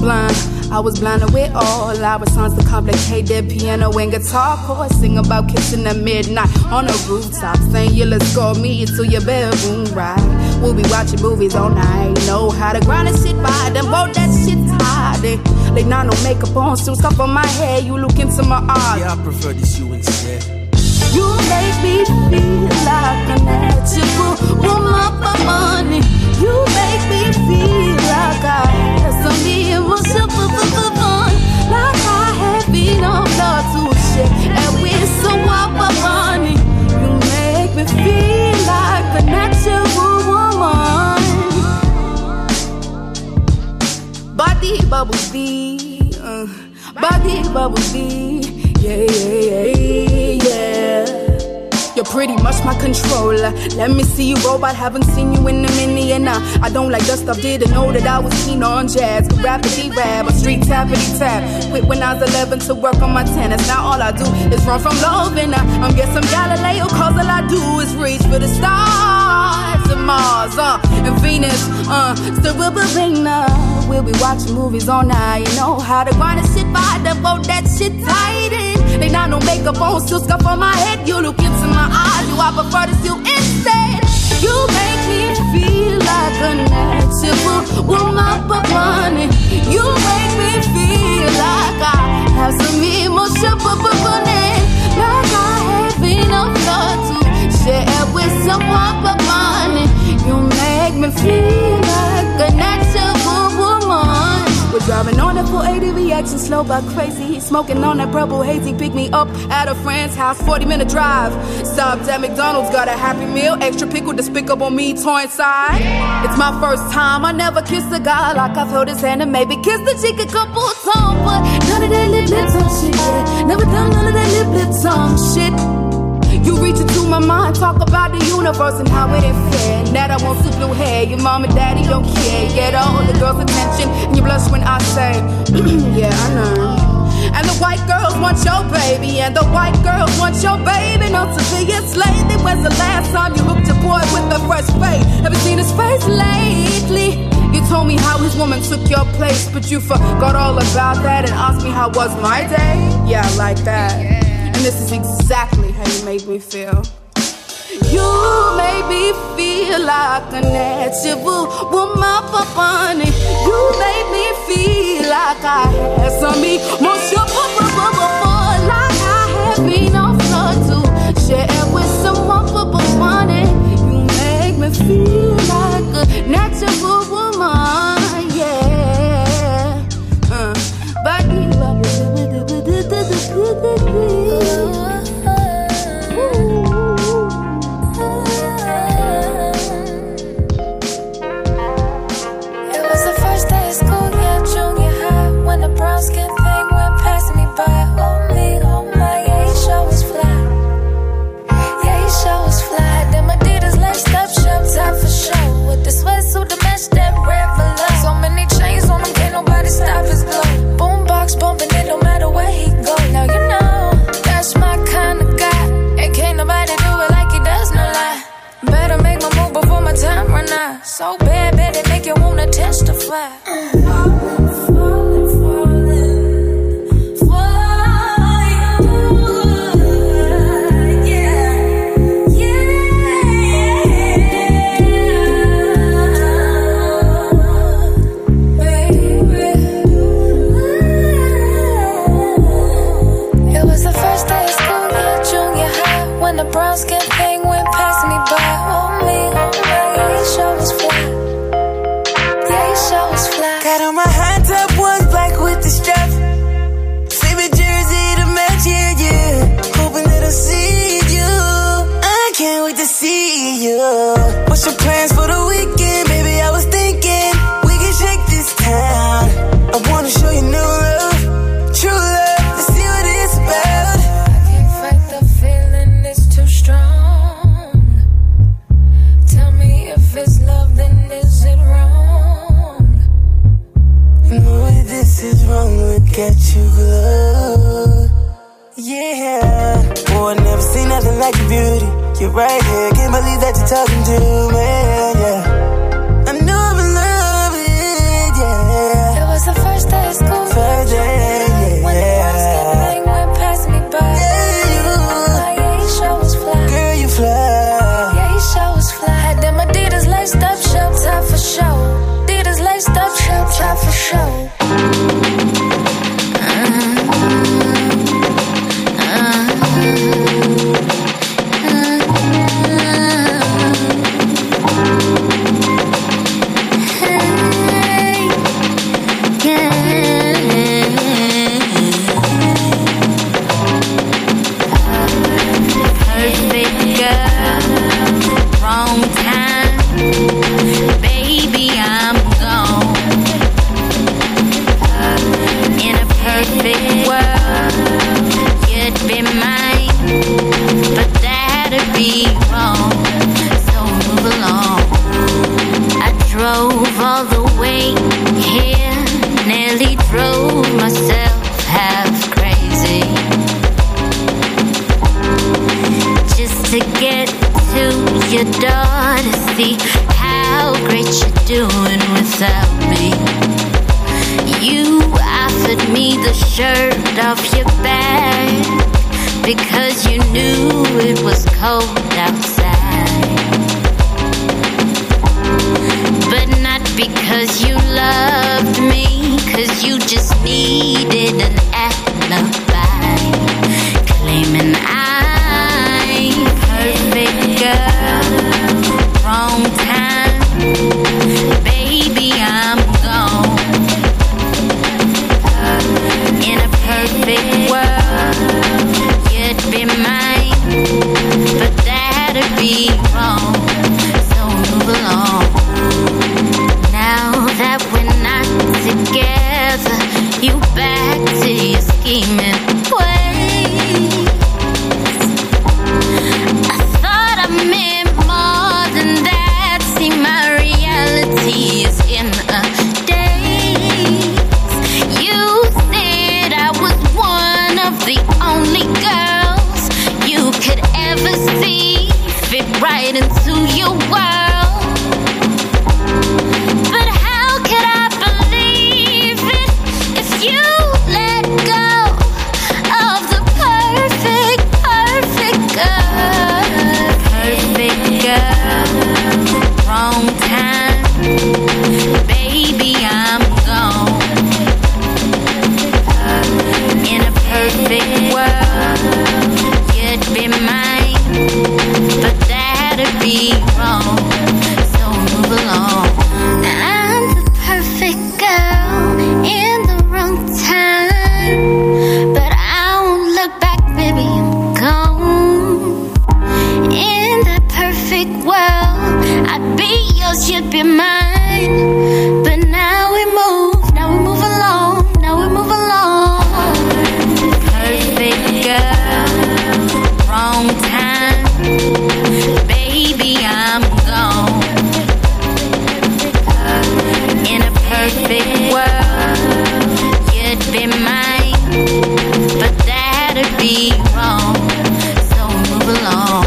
Blind, I was blind away all our songs to complicate that piano and guitar chords. Sing about kissing at midnight on a rooftop, saying you let's go me to your bedroom, right? We'll be watching movies all night, know how to grind and sit by them, both that shit tired. They not no makeup on, so stuff on my head, you look into my eyes. Yeah, I prefer this you instead. You make me feel like a magical woman for money. You make me feel like I have some evil for fun. Like I have been on love to shit and we so up for money. You make me feel like a natural woman. Body bubble bee, body bubble bee, yeah, yeah, yeah, yeah. You're pretty much my controller. Let me see you, robot. Haven't seen you in a minute. And I don't like that stuff. Didn't know that I was keen on jazz. But rapidly rap, a street tappity tap. Quit when I was 11 to work on my tennis. Now all I do is run from love. And I'm guessing Galileo, cause all I do is reach for the stars and Mars, and Venus, still will be ringing up. We'll be watching movies all night. You know how to grind and sit by the boat. That shit tight in. They not no makeup on, still scuff on my head. You look into my eyes, you I prefer to you instead. You make me feel like a natural woman for money. You make me feel like I have some emotion for money. Like I have enough love to someone but money. You make me feel like a natural woman. We're driving on a 480 reaction, slow but crazy. He's smoking on that purple hazy. Pick me up at a friend's house, 40-minute drive. Stopped at McDonald's, got a Happy Meal. Extra pickle, despicable me, torn side. It's my first time, I never kissed a guy like I've held his hand and maybe kissed the chick a couple times. But none of that lip song shit, yeah. Never done none of that lip song shit. You reach into my mind, talk about the universe and how it ain't fair. Now I want some blue hair, your mom and daddy don't care. Get all the girls' attention and you blush when I say, yeah, I know. And the white girls want your baby, and the white girls want your baby. No civilian slave, it was the last time you hooked your boy with a fresh face. Have you seen his face lately? You told me how his woman took your place, but you forgot all about that and asked me how was my day. Yeah, I like that. Yeah. And this is exactly how you make me feel. You made me feel like a natural woman for funny. You made me feel like I had some emotion before. Like I had been on floor to share with someone for funny. You make me feel like a natural woman. So bad, bad, they make you wanna testify. Claiming I'm perfect girl. be wrong, so move along.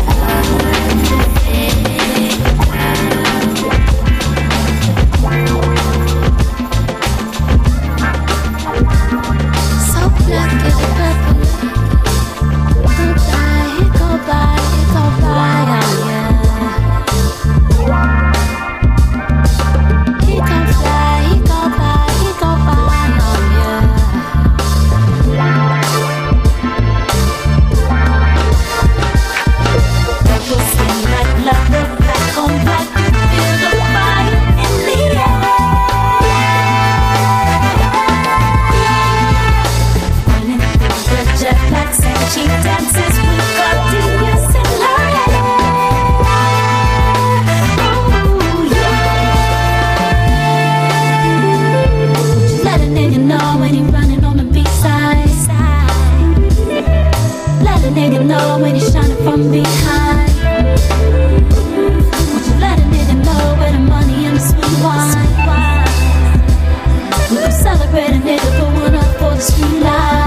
So pluck it up, go by, it go by on ya. He come fly, he go by on ya. She dances with godliness in her hair. Ooh, yeah. She let a nigga know when he running on the B-side. Let a nigga know when he shining from behind. She let a nigga know where the money and the sweet wine. We gon' celebrate a nigga going up for the street life.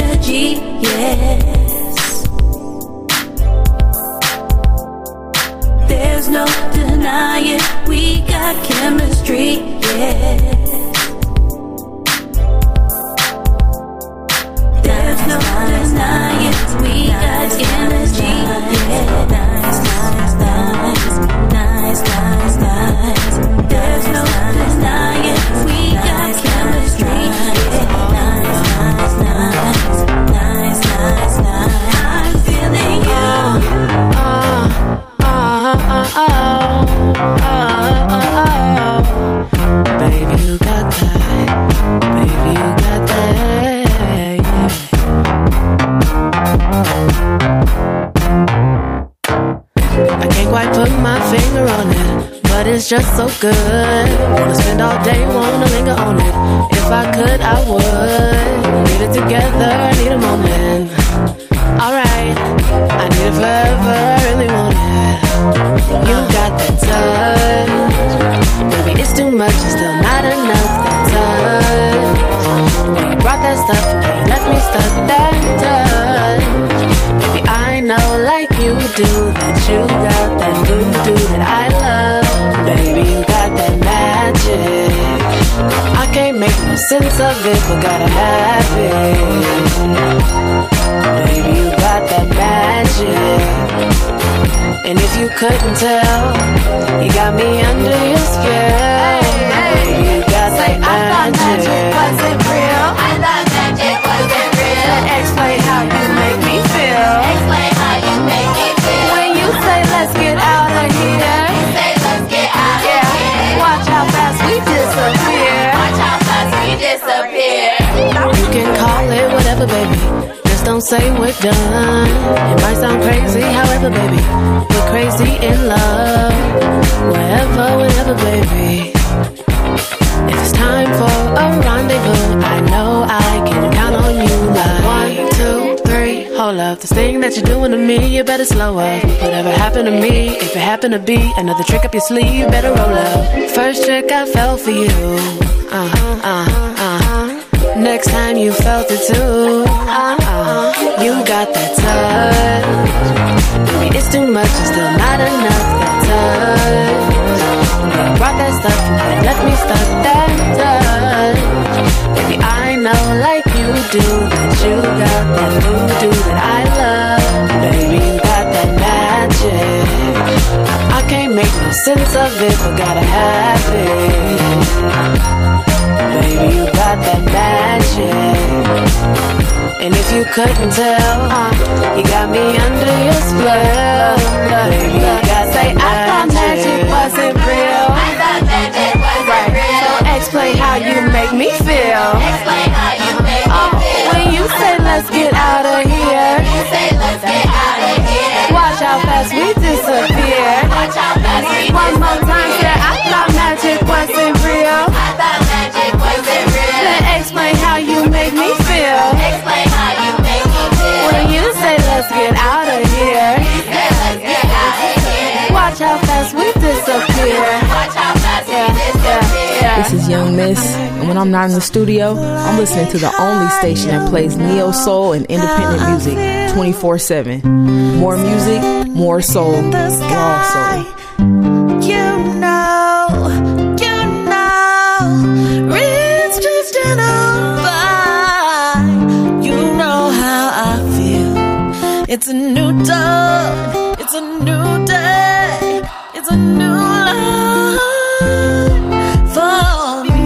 nice. There's no denying we got energy, yeah. There's no denying we got chemistry, yeah. There's no denying we got energy, yeah. Nice, nice, nice, nice, nice, nice. There's no denying we got chemistry, yeah. Nice, nice, nice, nice, nice, nice. I'm feeling you. Baby, you got that. Baby, you got that. I can't quite put my finger on it, but it's just so good. Wanna spend all day, wanna linger on it. If I could, I would. Need it together, I need a moment. Alright, I need it forever, I really want it. You got that touch. Maybe it's too much, it's still not enough. That touch. When you brought that stuff, you left me stuck. That touch. Maybe I know like you do that you got that do that I love. Baby, you got that magic. I can't make no sense of it, but gotta have it. Baby, you got that magic. And if you couldn't tell, you got me under your spell. Baby, you got that magic. I thought magic wasn't real. I thought magic wasn't real. Explain how you make me feel. Explain how you make me feel. When you say let's get out of here, you say let's get out of here. Yeah. Watch how fast we disappear. Watch how fast we disappear. You can call it whatever, baby. Don't say we're done. It might sound crazy, however, baby, we're crazy in love. Wherever, whenever, baby. If it's time for a rendezvous, I know I can count on you. Like 1, 2, 3, hold up. This thing that you're doing to me, you better slow up. Whatever happened to me, if it happened to be another trick up your sleeve, you better roll up. First trick I fell for you. Next time you felt it too. You got that touch. Maybe it's too much, it's still not enough. That touch. You brought that stuff, and left me stuck. That touch. Maybe I know like you do that you got that voodoo that I love. Baby, you got that magic. I can't make no sense of it, but gotta have it. Baby, you got that magic. And if you couldn't tell, you got me under your spell. Baby, you got that magic. I thought magic wasn't real. I thought magic wasn't real. So explain how you make me feel. Explain how you make me feel. When you say let's get out of here, you say let's get out of here. Watch how fast we disappear. Watch how fast we disappear. One more time, say I thought magic wasn't real. I thought magic wasn't real. Then explain how you make me feel. Explain how you make me feel. When you say let's get out of here, you say let's get out of here. Watch how fast we disappear. Watch how fast we disappear. Yeah. This is Young Miss, and when I'm not in the studio, I'm listening to the only station that plays neo soul and independent music 24/7. More music, more soul, raw soul. You know. It's a new dawn, it's a new day, it's a new life for me.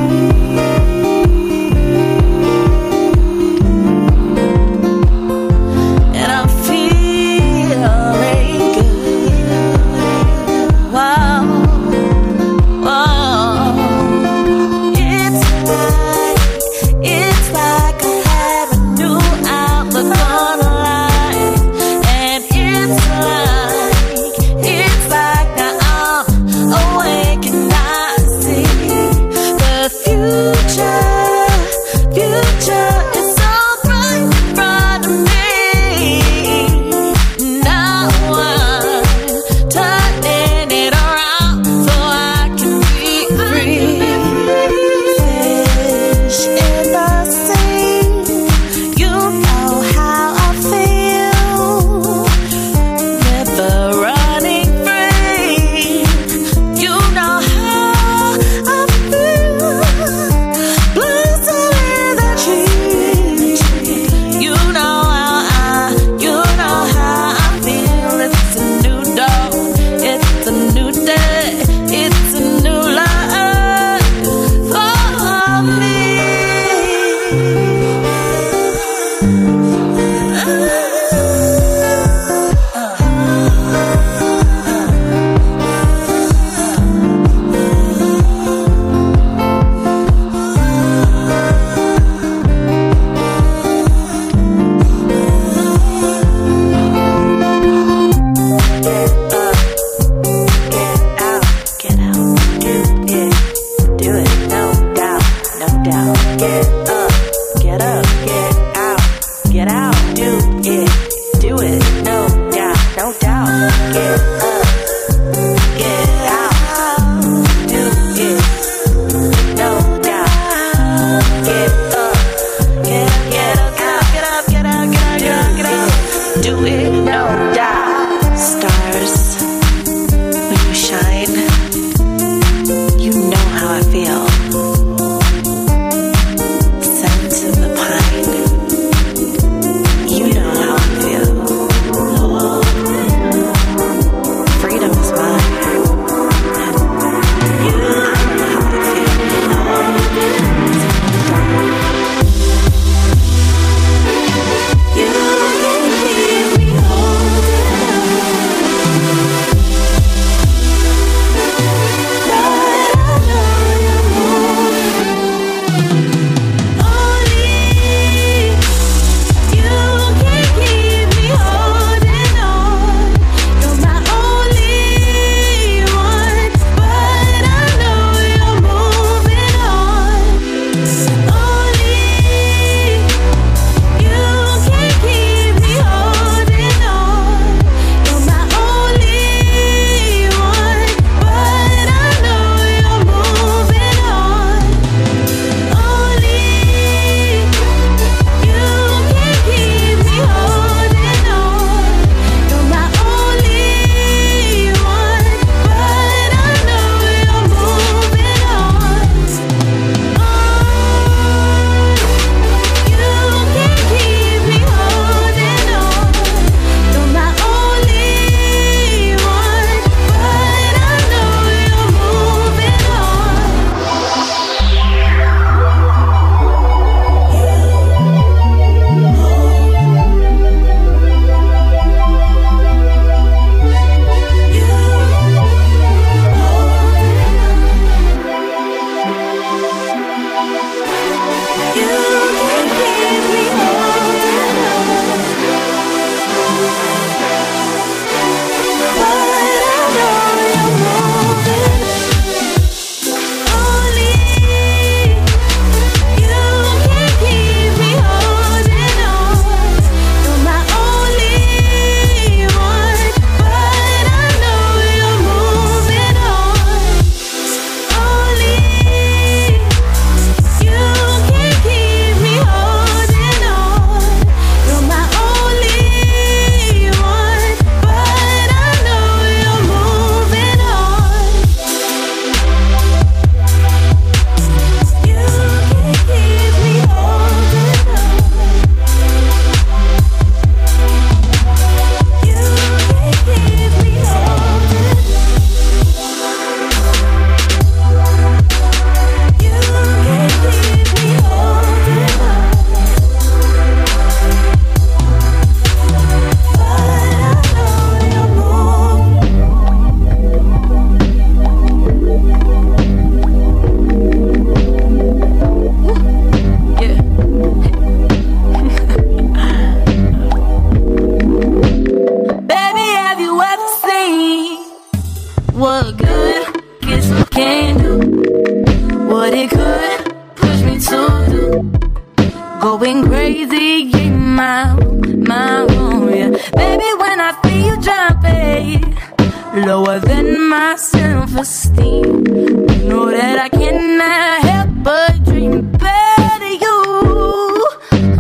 going crazy in my room, yeah. Baby, when I feel you jumping lower than my self-esteem, I know that I cannot help but dream better you.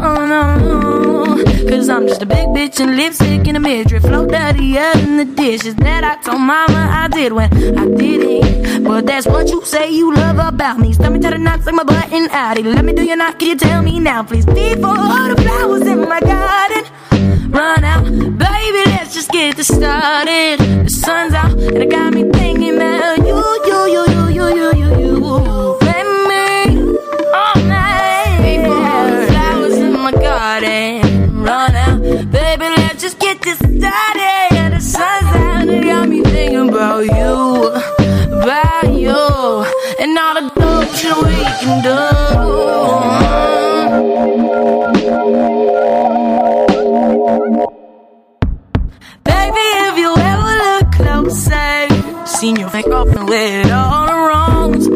Oh no, 'cause I'm just a big bitch in lipstick in a midriff, flow dirtier than the dishes that I told mama I did when I did it. But that's what you say you love about me. Stop me till the knots like my butt and Audi. Let me do your knock, can you tell me now, please? Before all the flowers in my garden run out, baby, let's just get this started. The sun's out and it got me thinking about you, you, you, you, you, you, you, you. Let me all night. Before all the flowers in my garden run out, baby, let's just get this started. The sun's out and it got me thinking about you, about you, and all the dope shit we can do. Baby, if you ever look closer, seen your fake off and with all the wrongs.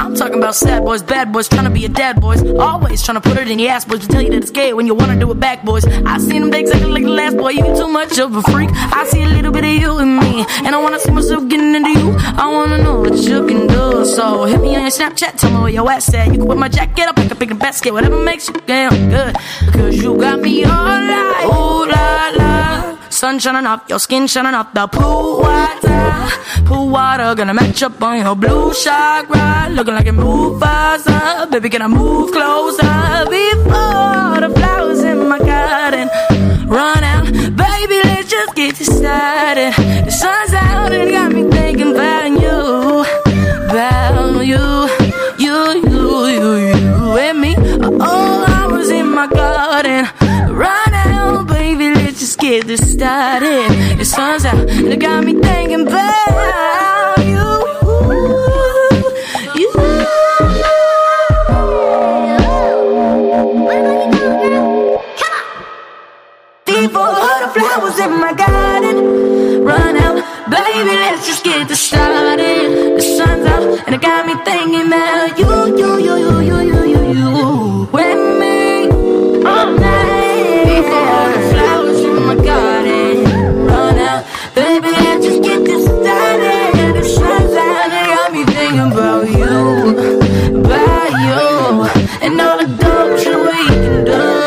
I'm talking about sad boys, bad boys, trying to be a dad boys, always trying to put it in your ass boys, to tell you that it's gay when you want to do it back boys. I seen them dicks acting like the last boy, you too much of a freak. I see a little bit of you in me, and I want to see myself getting into you. I want to know what you can do, so hit me on your Snapchat, tell me where your ass at. You can wear my jacket, I'll pick a basket, whatever makes you damn good, 'cause you got me all right. Ooh la la, sun shining up, your skin shining up, the pool water gonna match up on your blue chakra, looking like it move faster. Baby, can I move closer before the flowers in my garden run out? Baby, let's just get you started. The sun's out and it got me thinking about you, about you, you, you, you, you and me. Oh, I was in my garden run out, baby, let's just get this started. The sun's out and it got me thinking about you, you. Before the flowers in my garden run out, baby, let's just get this started. The sun's out and it got me thinking about you, you, you, you, you, you, you, you with me all night. Before the flowers in my garden run out, baby, let's just get this started. The sun's out and it got me thinking about you, about you, and all the dope shit we can do.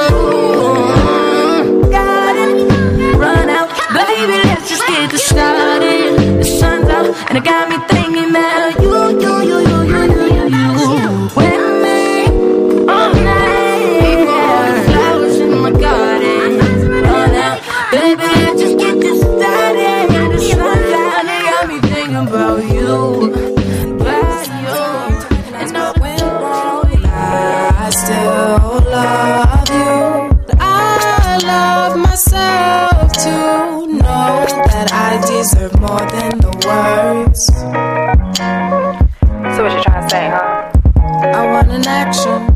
Started, the sun's out, and it got me thinking about you, you, you, you, you, you, you, with me all night. Before the flowers in my garden run out, baby, let's just get this started. The sun's out, and it got me thinking about you, about you, and no window. I still love you. I love myself too. Know that I deserve more than the words. So what you trying to say, huh? I want an action,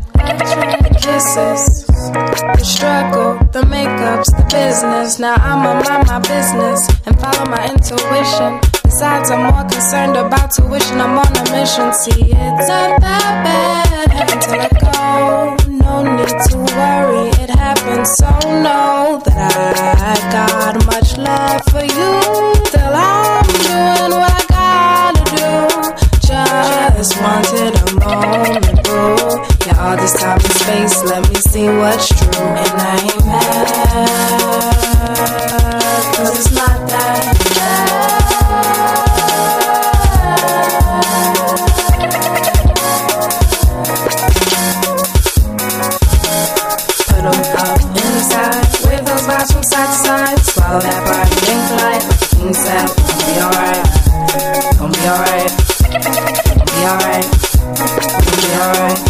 kisses, the struggle, the makeups, the business. Now I'ma mind my business and follow my intuition. Besides, I'm more concerned about tuition. I'm on a mission. See, it's not that bad having to let go. No need to worry, it happened. So know that I got much love for you. Till I'm doing what I gotta do. Just wanted a moment, boo. Yeah, all this time and space, let me see what's true. And I ain't mad, 'cause it's not that bad. From side to side, swallow that pride and think light. Things out, gonna be alright. Gonna be alright. Gonna be alright. Gonna be alright.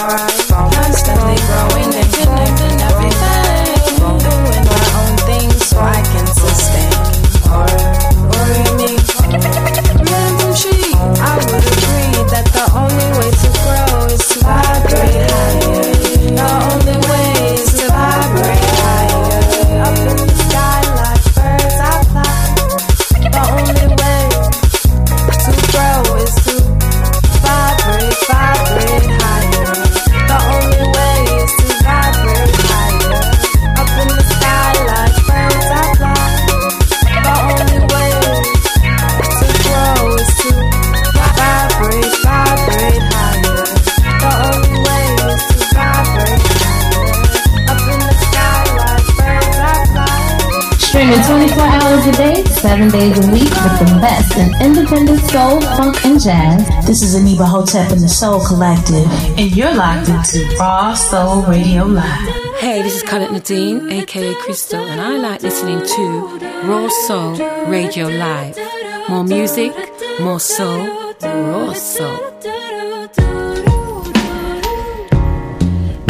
Alright. Constantly growing and doing everything. Doing my own thing so I can sustain. Or worry me. Man from she, I would agree that the only way to grow is to vibrate higher. The only way is to vibrate. Bye. open 24 hours a day, 7 days a week with the best in independent soul, funk, and jazz. This is Aniba Hotep and the Soul Collective, and you're locked into Raw Soul Radio Live. Hey, this is Colette Nadine, aka Crystal, and I like listening to Raw Soul Radio Live. More music, more soul, raw soul.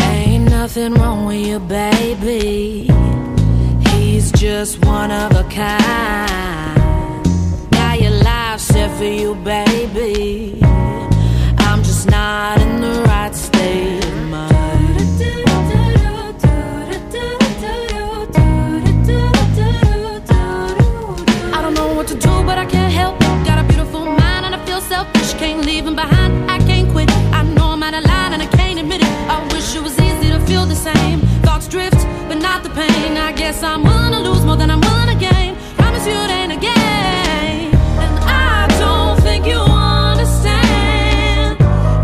Ain't nothing wrong with your baby. He's just one of a kind. Got your life set for you, baby. I'm just not in the right state of mind. But I can't help it. Got a beautiful mind and I feel selfish. Can't leave him behind, I can't quit. I know I'm out of line and I can't admit it. I wish it was easy to feel the same. Thoughts drift, but not the pain. I guess I'm willing to lose more than I'm willing to gain. Promise you it ain't a game. And I don't think you understand.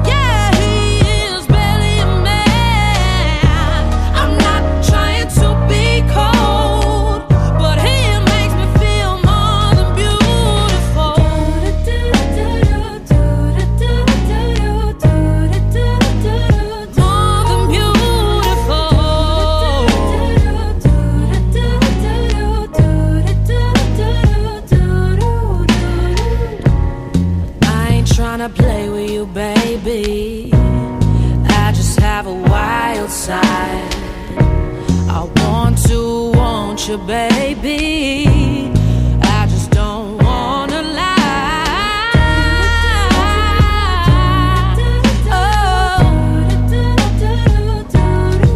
Yeah, he is barely a man. I'm not trying to be cold, but he play with you, baby. I just have a wild side. I want to want you, baby. I just don't wanna lie. Oh,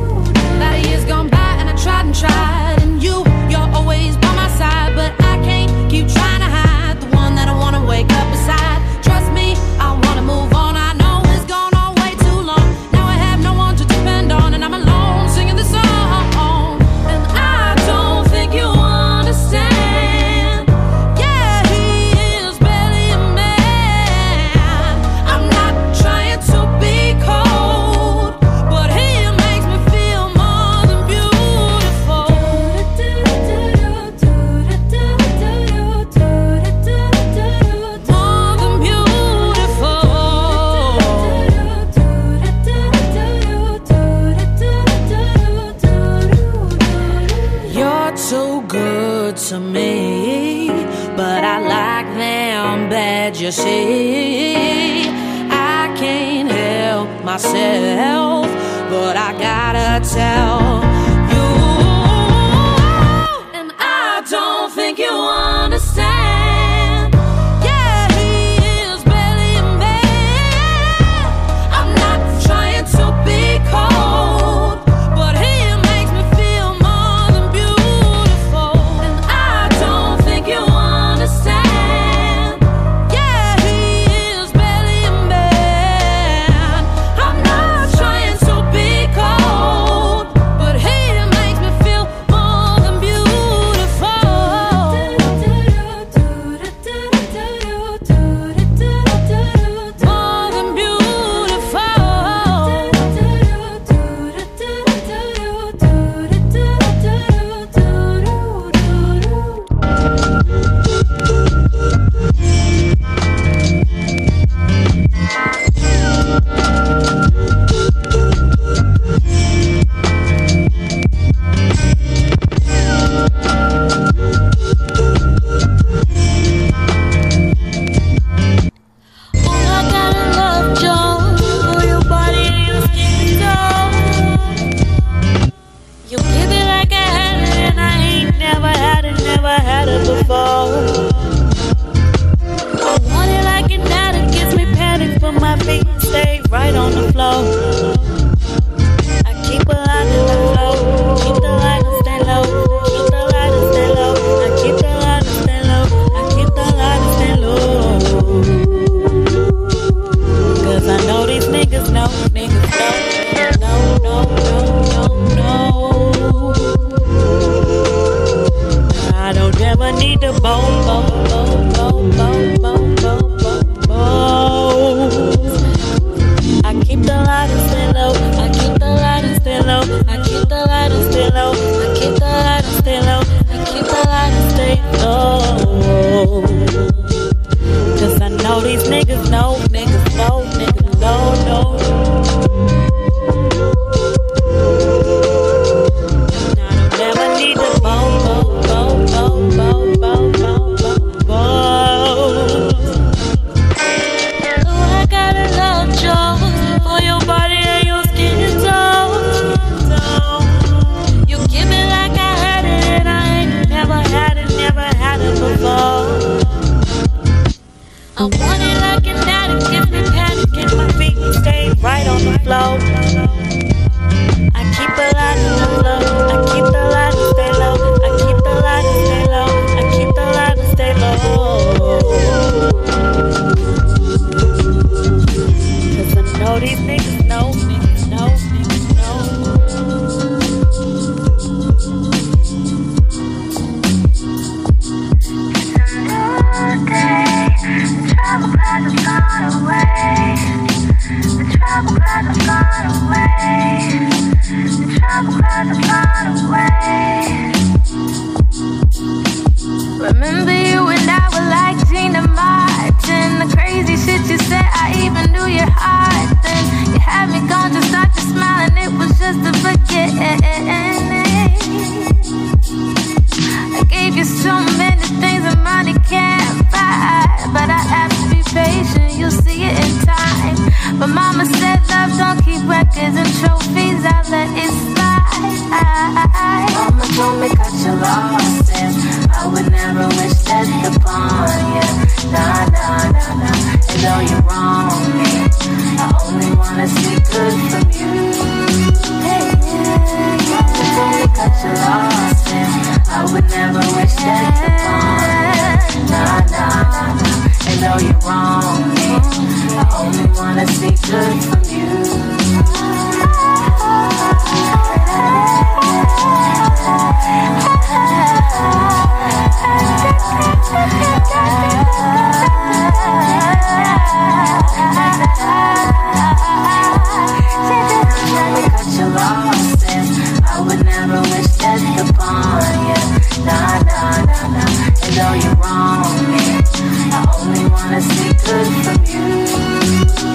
about a year's gone by and I tried and tried, and you're always by my side, but I can't keep trying to hide the one that I wanna wake up beside. To me, but I like them bad, you see. I can't help myself, but I gotta tell you, and I don't think you understand. I keep the light. these niggas know, niggas know, niggas know. Now I don't never need to bow. Oh, I got a love joke for your body and your skin tone. You give me like I had it and I ain't never had it before. I want it like an addict, give me panic, and my feet stay right on the floor. I keep the light and low, I keep the light and stay low, I keep the light and stay low, I keep the light and stay low. Cause I know these niggas know, niggas know, niggas know. It's a new day. The trouble clouds have gone away. The trouble clouds have gone away. The trouble clouds have gone away. Remember you and I were like Gina Martin. The crazy shit you said, I even knew your heart then. You had me gone, just start to smile, and it was just a beginning. I gave you so many things that money can't buy, but I have to be patient, you'll see it in time. But mama said love don't keep records and trophies, I let it slide. Mama told me got you lost and I would never wish that upon you. Nah, nah, nah, nah, and though you're wrong me, I only wanna see good from you. Hey, mama told me got you lost and I would never wish that upon. Nah, nah, nah, nah. And though you're wrong, I only wanna see good from you. Got you lost and I would never wish that upon you. Nah, nah, nah, nah, and though you're wrong, I only wanna see good from you.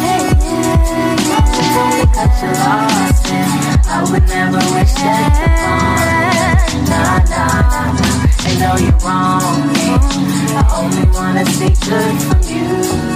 Hey, yeah, got you lost, and I would never wish that upon. Nah, nah, nah, nah, and though you're wrong, I only wanna see good from you.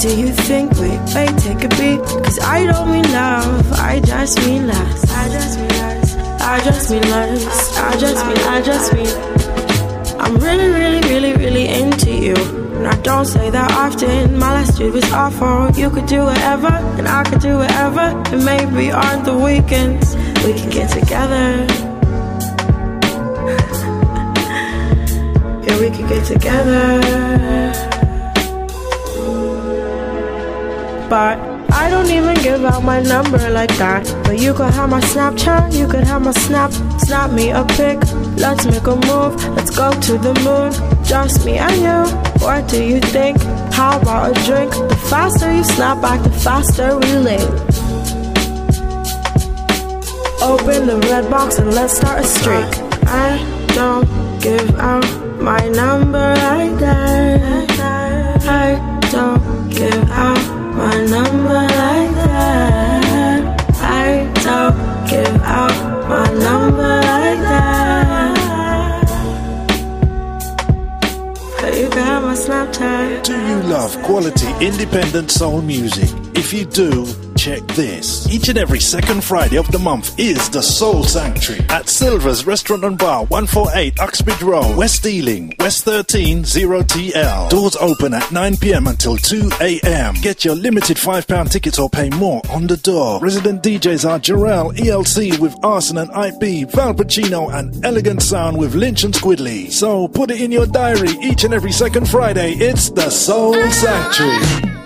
Do you think we may take a beat? Cause I don't mean love, I just mean lust. I just mean lust, I just mean lust, I just mean I'm really into you. And I don't say that often, my last dude was awful. You could do whatever, and I could do whatever. And maybe on the weekends, we can get together. Yeah, we could get together. But I don't even give out my number like that. But you could have my Snapchat, you could have my snap me a pic. Let's make a move, let's go to the moon. Just me and you, what do you think? How about a drink? The faster you snap back, the faster we link. Open the red box and let's start a streak. I don't give out my number like that. I don't give out my number like that. I don't give out my number like that. But you got my slide. time. Do you love quality independent soul music? If you do, check this. Each and every second Friday of the month is the Soul Sanctuary at Silver's Restaurant and Bar, 148 Uxbridge Road, West Ealing, West 13 0TL. Doors open at 9 p.m. until 2 a.m. Get your limited £5 tickets or pay more on the door. Resident DJs are Jarrell, ELC with Arson and IB, Val Pacino and Elegant Sound with Lynch and Squidley. So put it in your diary. Each and every second Friday, it's the Soul Sanctuary.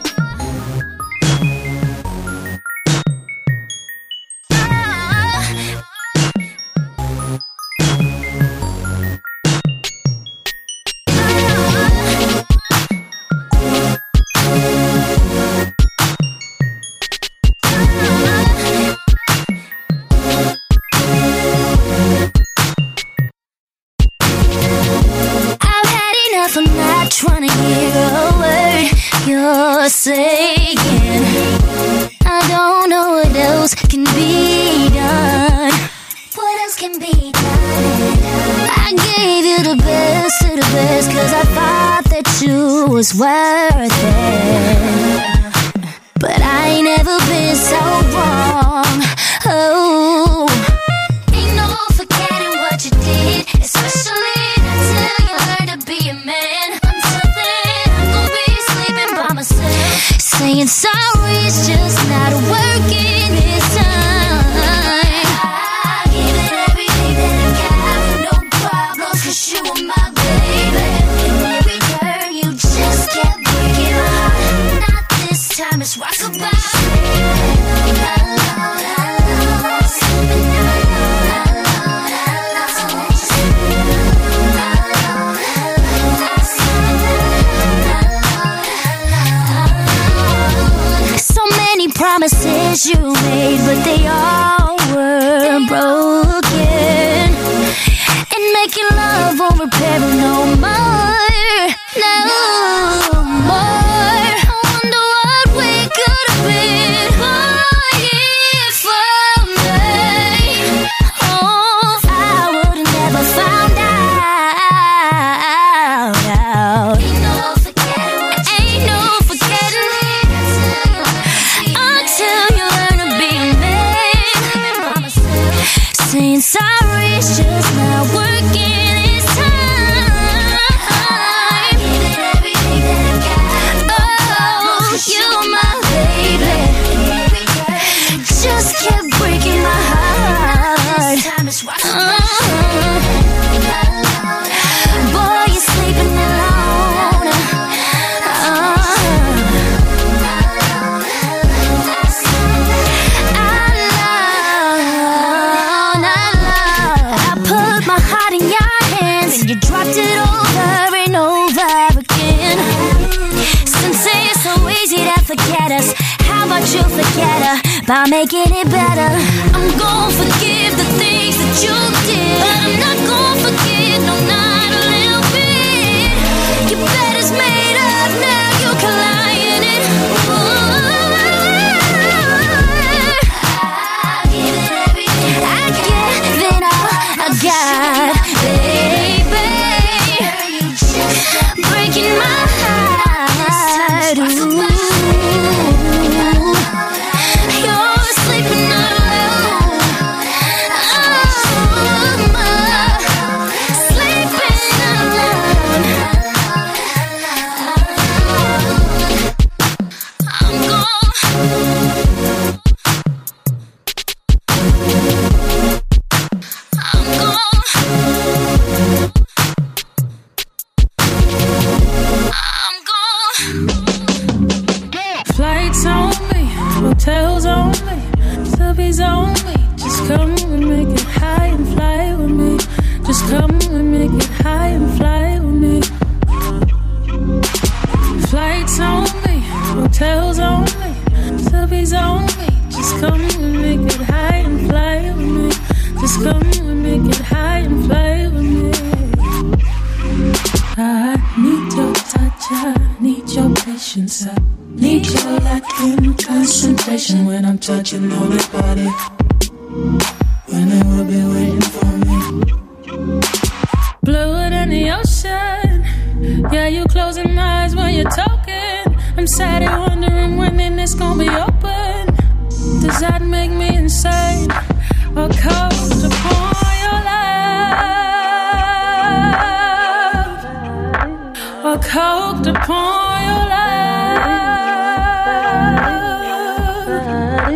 coked upon your love.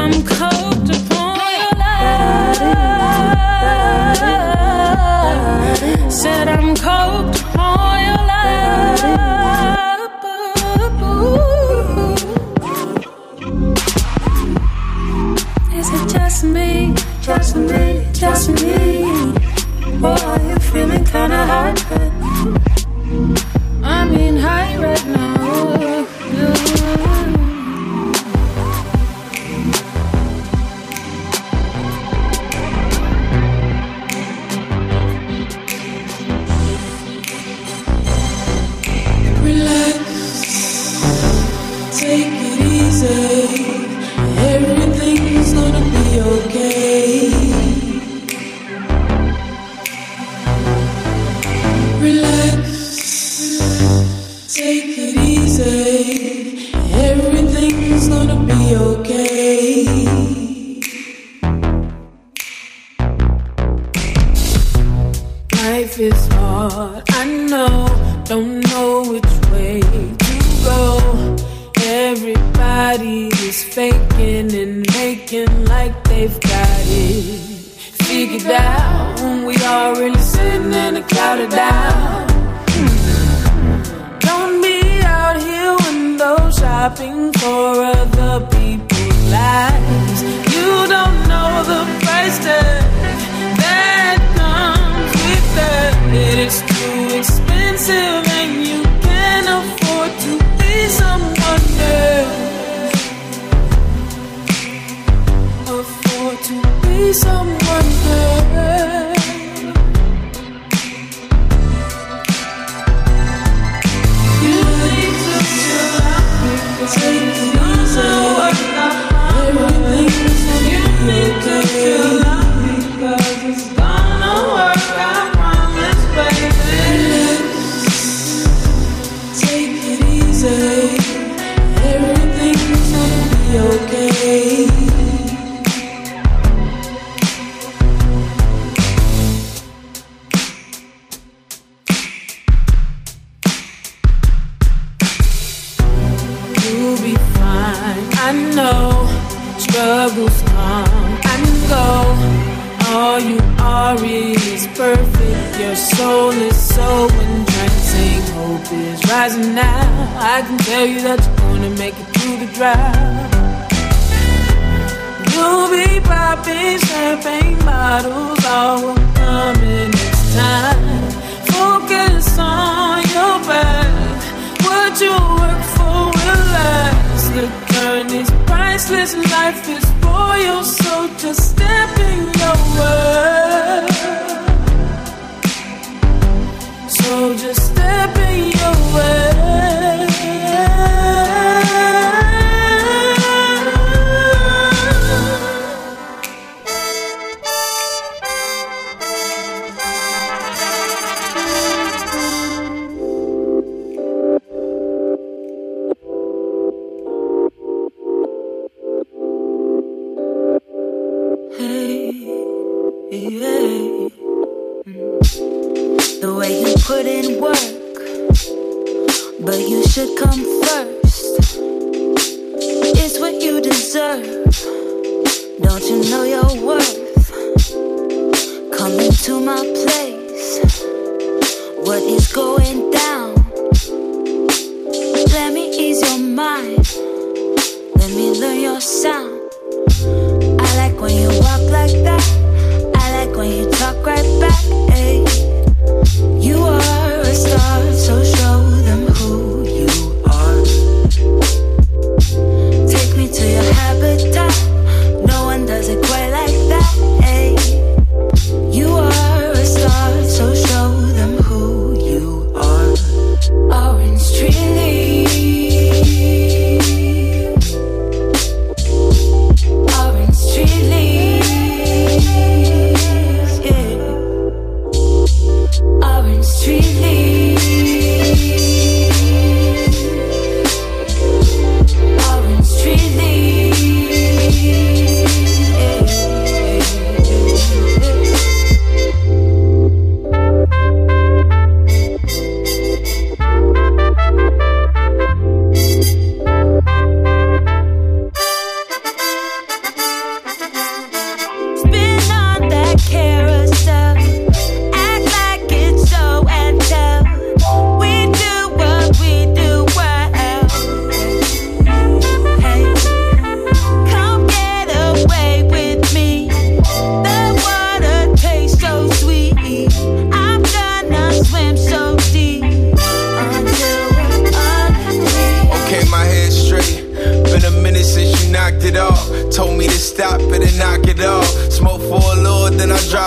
I'm coked upon your love. Said I'm coked upon your love. Is it just me? Just me, just me. Or are you feeling kinda hot? I mean high right now. Yeah. Relax, take it easy. Everything's gonna be okay.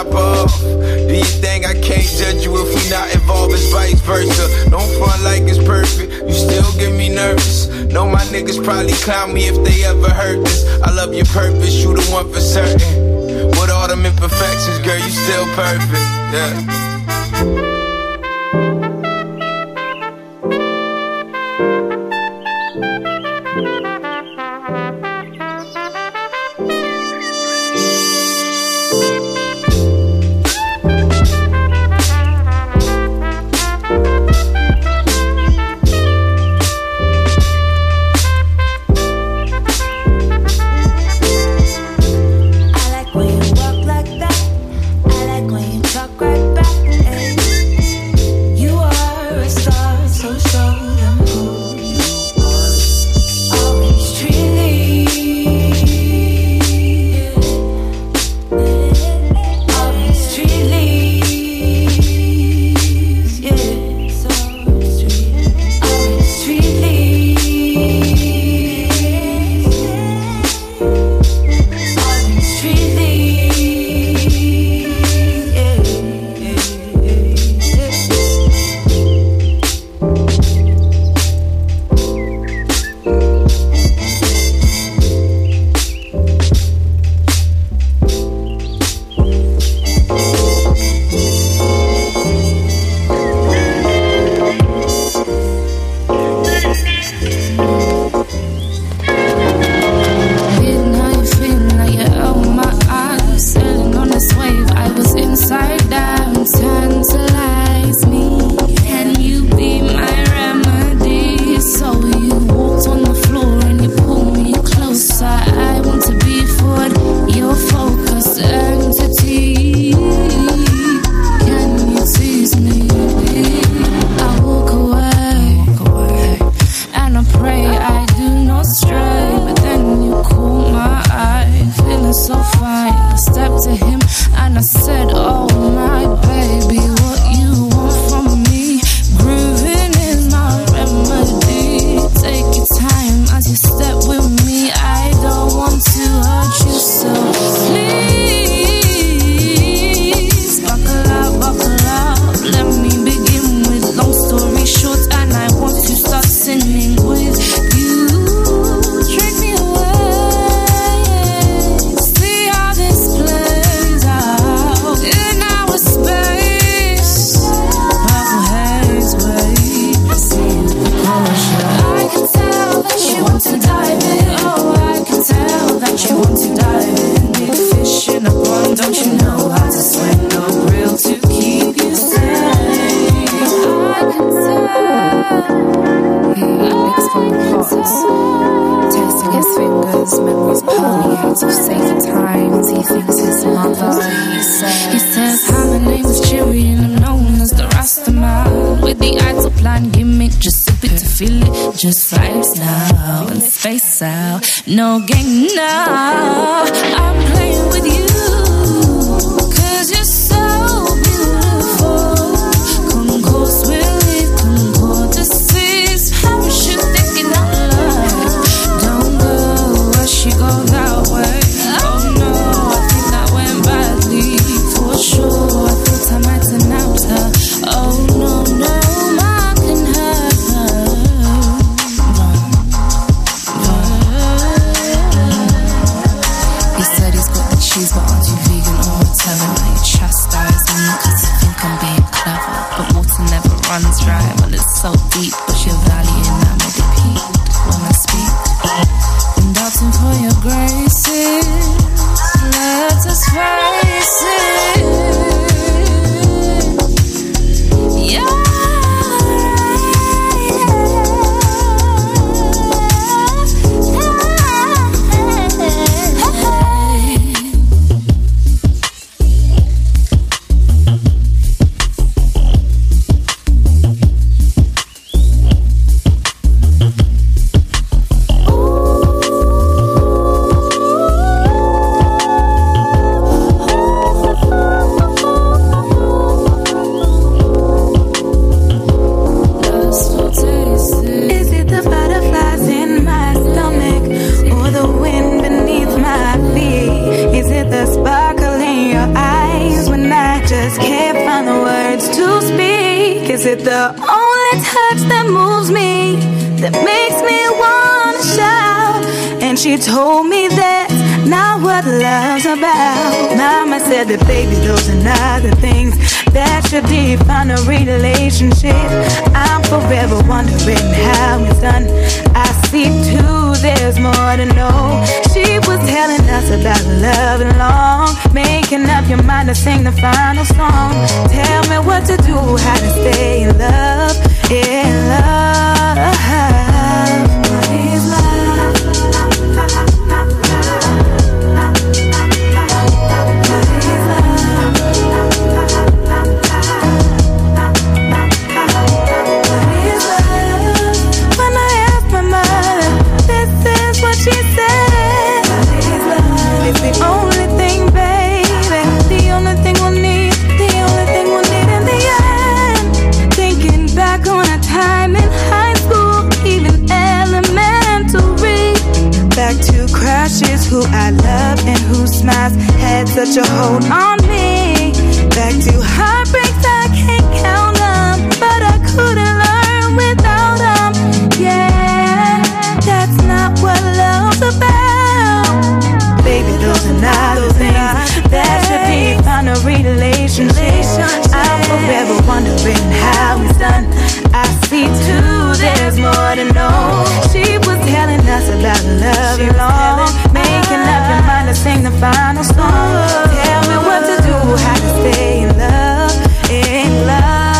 pop off. Do you think I can't judge you if we not involved? It's vice versa. Don't front like it's perfect, you still get me nervous. Know my niggas probably clown me if they ever heard this. I love your purpose, you the one for certain. With all them imperfections, girl, you still perfect. Yeah. No gang, no. I'm playing with you, 'cause you're so beautiful. Come close, really, come close to cease. How is she thinking out loud? Don't go, where she go that way? Oh no, I think that went badly. For sure, I thought I might announce her. Oh no, no. So deep, but your valley and I'm a repeat when I speak. I'm doubting for your graces. Let us face it. Yeah, it the only touch that moves me, that makes me wanna shout? And she told me that's not what love's about. Mama said that baby, those are not the things that should define a relationship. I'm forever wondering how it's done. I see too there's more to know. She was telling us about love and long, making up your mind to sing the final song. Tell me what to do, how to stay in love, in love. Please love. Who I love and who smiles had such a hold on me. Back to heartbreaks, I can't count them, but I couldn't learn without them. Yeah, that's not what love's about. Baby, those are not the things that should be on a relationship. I'm forever wondering how it's done. I see too, there's more to know. She was telling us about love and all, making up your mind to sing the final song. Tell me what to do, how to stay in love, in love.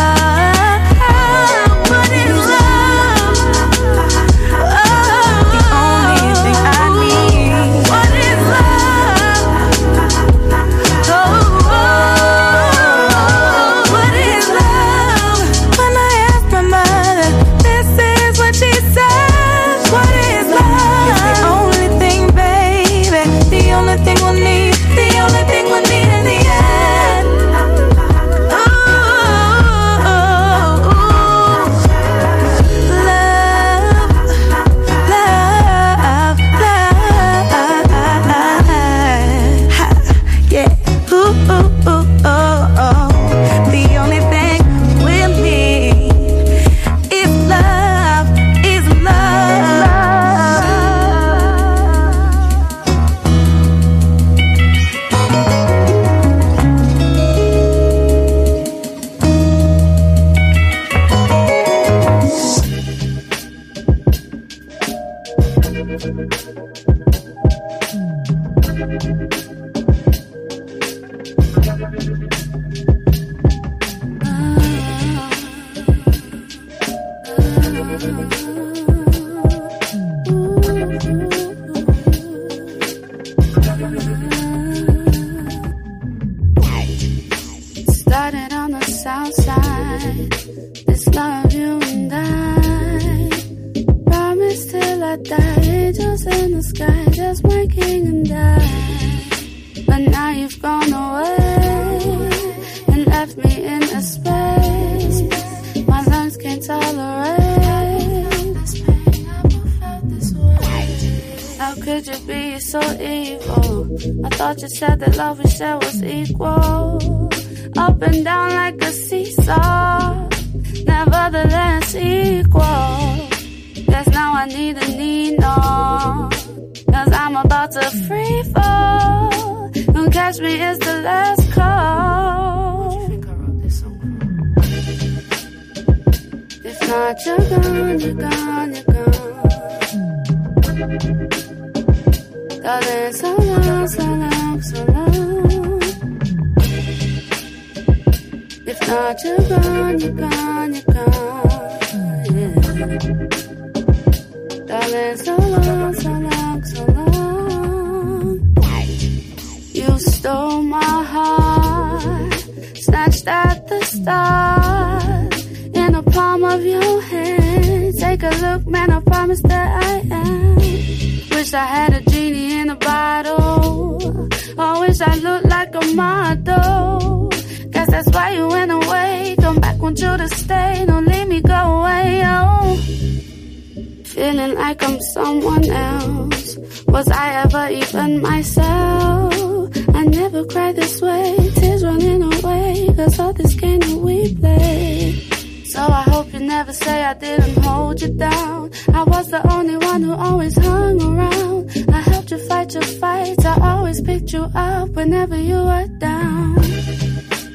So I hope you never say I didn't hold you down. I was the only one who always hung around. I helped you fight your fights. I always picked you up whenever you were down. It's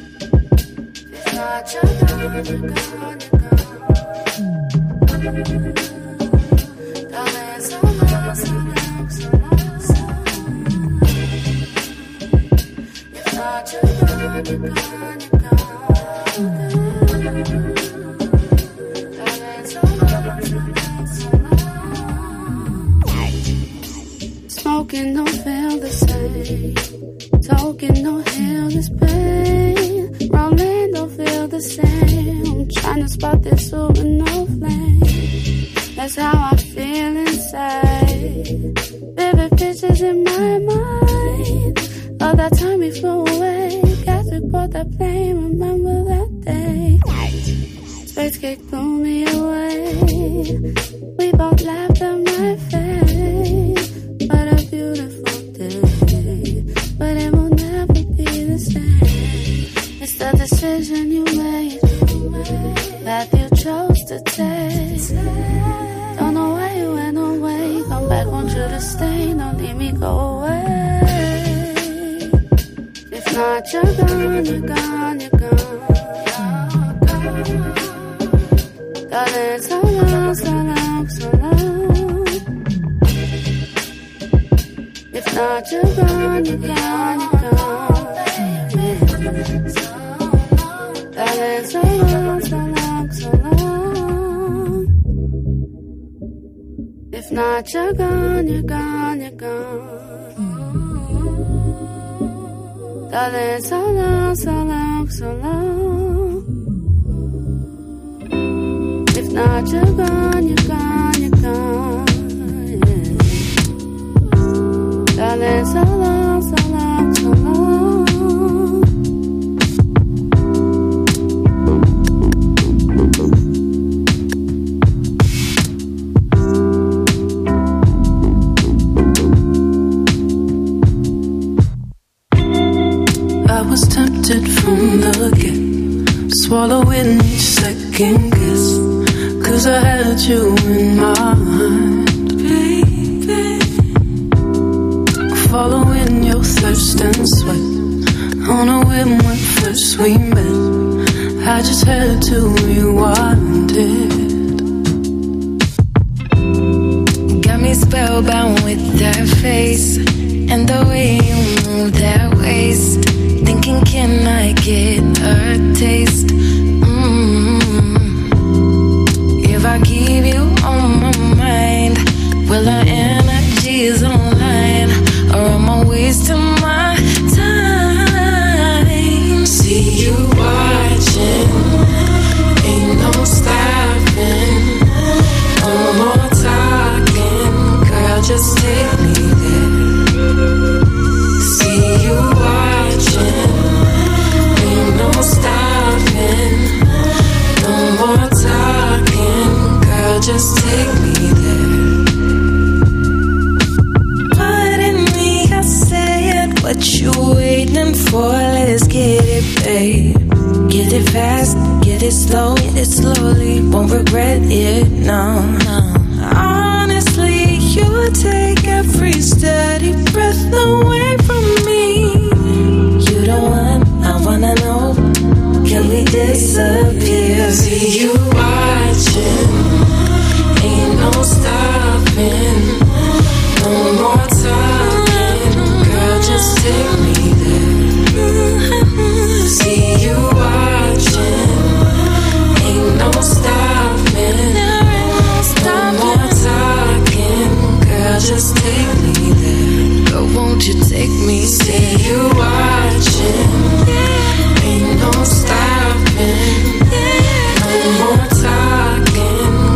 not your time, you're gone, you're gone. Darling, so long, so long, so long, so long. It's not your time, you're gone, you're gone, you're gone. Smoking don't feel the same. Talking don't heal this pain. Rolling don't feel the same. I'm trying to spot this supernova flame. That's how I feel inside. Vivid pictures in my mind. All that time we flew away. Guys, we bought that plane. Remember that day. Space kick blew me away. We both laughed at my face. What a beautiful day, but it will never be the same. It's the decision you made, that you chose to take. Don't know why you went away. Come back, want you to stay. Don't leave me go away. If not, you're gone, you're gone, you're gone, gone. Darling, so long, so long, so long. Not you gone, you gone, you gone, baby. So long, darling, so long, so long, so long. If not, you're gone, you're gone, you're gone. Darling, so long, so long, so long. If not, you're gone, you're gone, you're gone. Darling, so long, so long, so long. I was tempted from the get, swallowing each second guess, 'cause I had you in my mind. Following your thirst and sweat, on a whim when first we met, I just had to rewind it. Got me spellbound with that face, and the way you move that waist, thinking can I get a taste? Mm-hmm. If I give you all my mind, will our energies align? Or am I wasting my time? See you watching, ain't no stopping. No more talking, girl, just take me there. See you watching, ain't no stopping. No more talking, girl, just take me there. What you waiting for? Let's get it, babe. Get it fast, get it slow, get it slowly. Won't regret it, no, no. Honestly, you take every steady breath away from me. You don't want, I wanna know. Can we disappear? See you watching, ain't no stopping. No more time. Just take me there. See you watching, ain't no stopping. No more talking, girl, just take me there. Girl, won't you take me? See you watching, ain't no stopping. No more talking,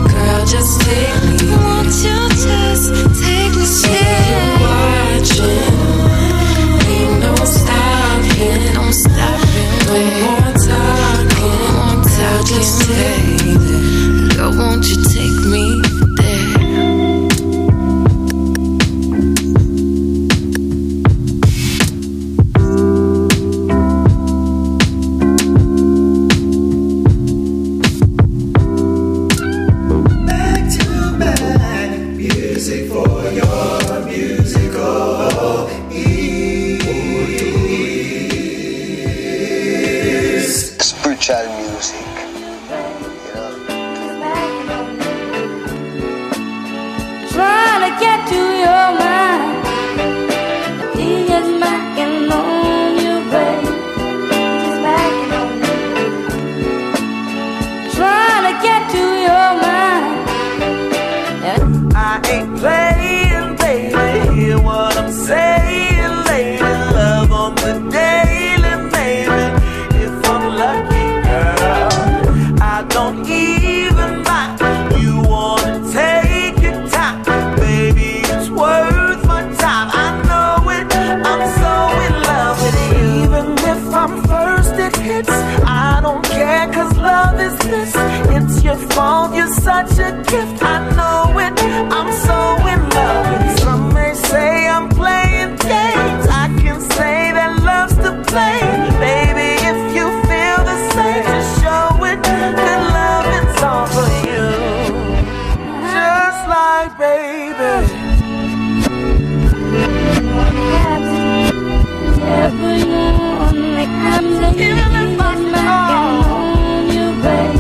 I ain't playing, baby. Hear what I'm saying, lady. Love on the daily, baby. If I'm lucky, girl, I don't even mind. You wanna take your time, baby. It's worth my time. I know it. I'm so in love with it. Even if I'm first, it hits. I don't care, 'cause love is this. It's your fault. You're such a gift. I know it. I'm so in love with it. Some may say I'm playing games. I can say that love's to play. Baby, if you feel the same, just show it. Good love, it's all for you. Just like baby. Even if I'm on you, baby.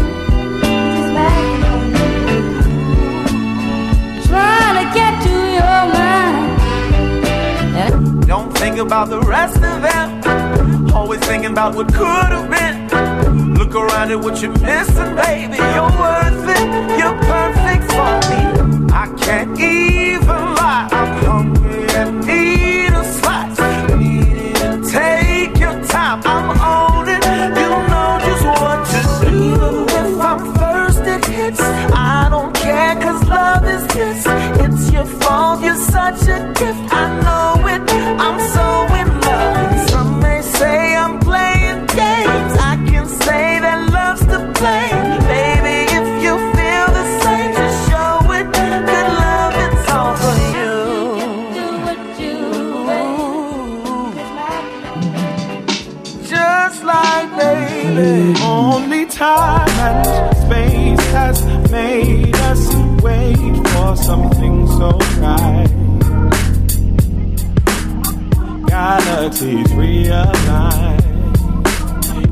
Don't think about the rest of it. Always thinking about what could have been. Look around at what you're missing, baby. You're worth it. You're perfect for me. I can't even lie. I'm hungry and need a slice. Need it. Take your time. I'm on it. You know just what to do. Even if I'm first, it hits. I don't care, 'cause love is this. It's your fault. You're such a gift. I know it. I'm so in love. Some may say I'm playing games. I can say that love's to play. Baby, if you feel the same, just show it. Good love, it's all for you. Just like baby. Only time and space has made us wait for something so right. Galaxies realign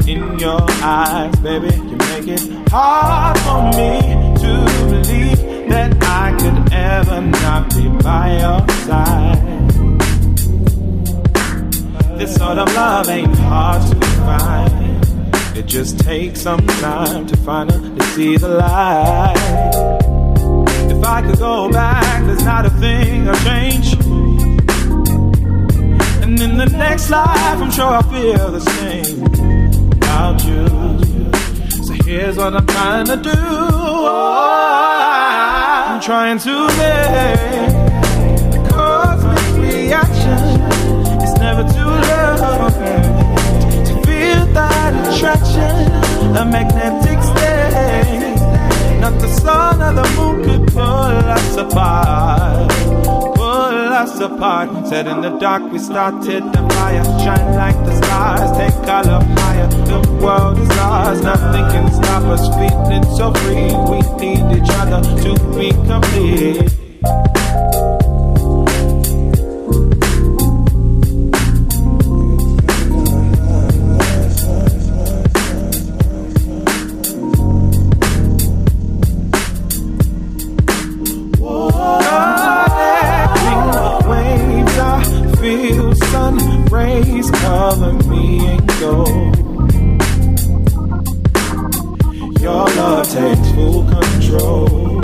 in your eyes, baby. You make it hard for me to believe that I could ever not be by your side. This sort of love ain't hard to find. It just takes some time to finally see the light. If I could go back, there's not a thing I'd change. And in the next life, I'm sure I'll feel the same about you. So here's what I'm trying to do. Oh, I'm trying to make the cosmic reaction. It's never too late to feel that attraction, a magnetic state. Not the sun or the moon could pull us apart. Us apart, said in the dark we started the fire, shine like the stars, take color higher, the world is ours, nothing can stop us, feeling so free, we need each other to be complete. Cover me and go. Your love takes full control.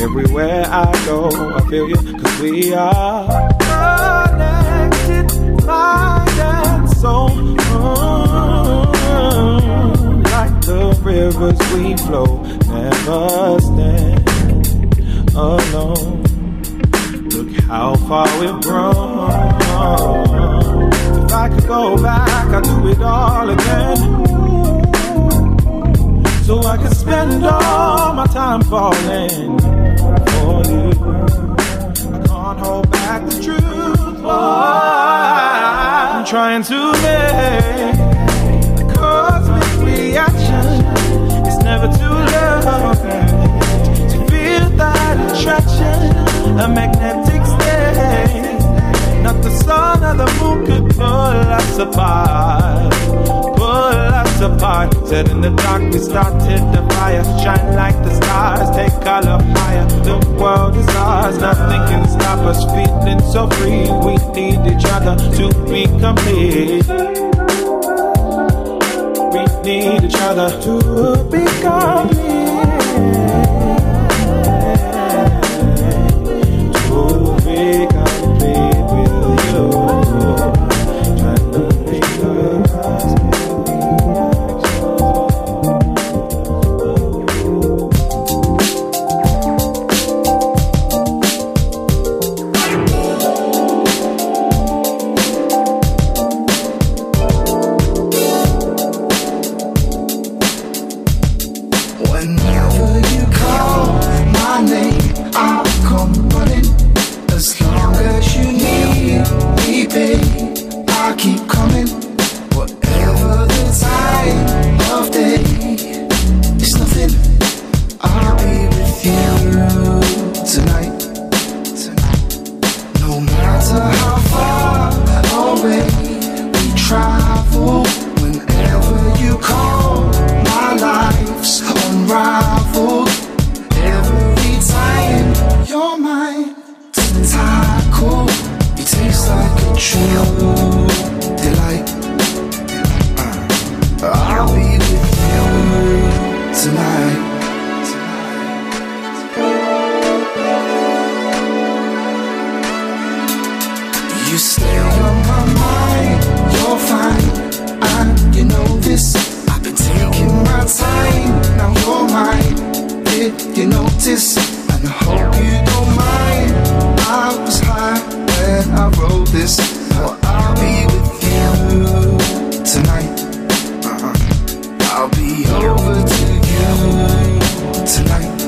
Everywhere I go, I feel you, 'cause we are connected, mind and soul. Like the rivers we flow, never stand alone. Look how far we've grown. If I could go back, I'd do it all again. So I could spend all my time falling for you. I can't hold back the truth. Oh, I'm trying to make a cosmic reaction. It's never too late to feel that attraction, a magnetic state. Not the sun or the moon could pull us apart, pull us apart. Said in the dark we started the fire, shine like the stars, take color higher. The world is ours, nothing can stop us, feeling so free. We need each other to be complete. We need each other to be complete. you stay on my mind, you're fine. You know this. I've been taking my time. Now you're mine. Did you notice? And I hope you don't mind. I was high when I wrote this. Well, I'll be with you tonight. I'll be over to you tonight.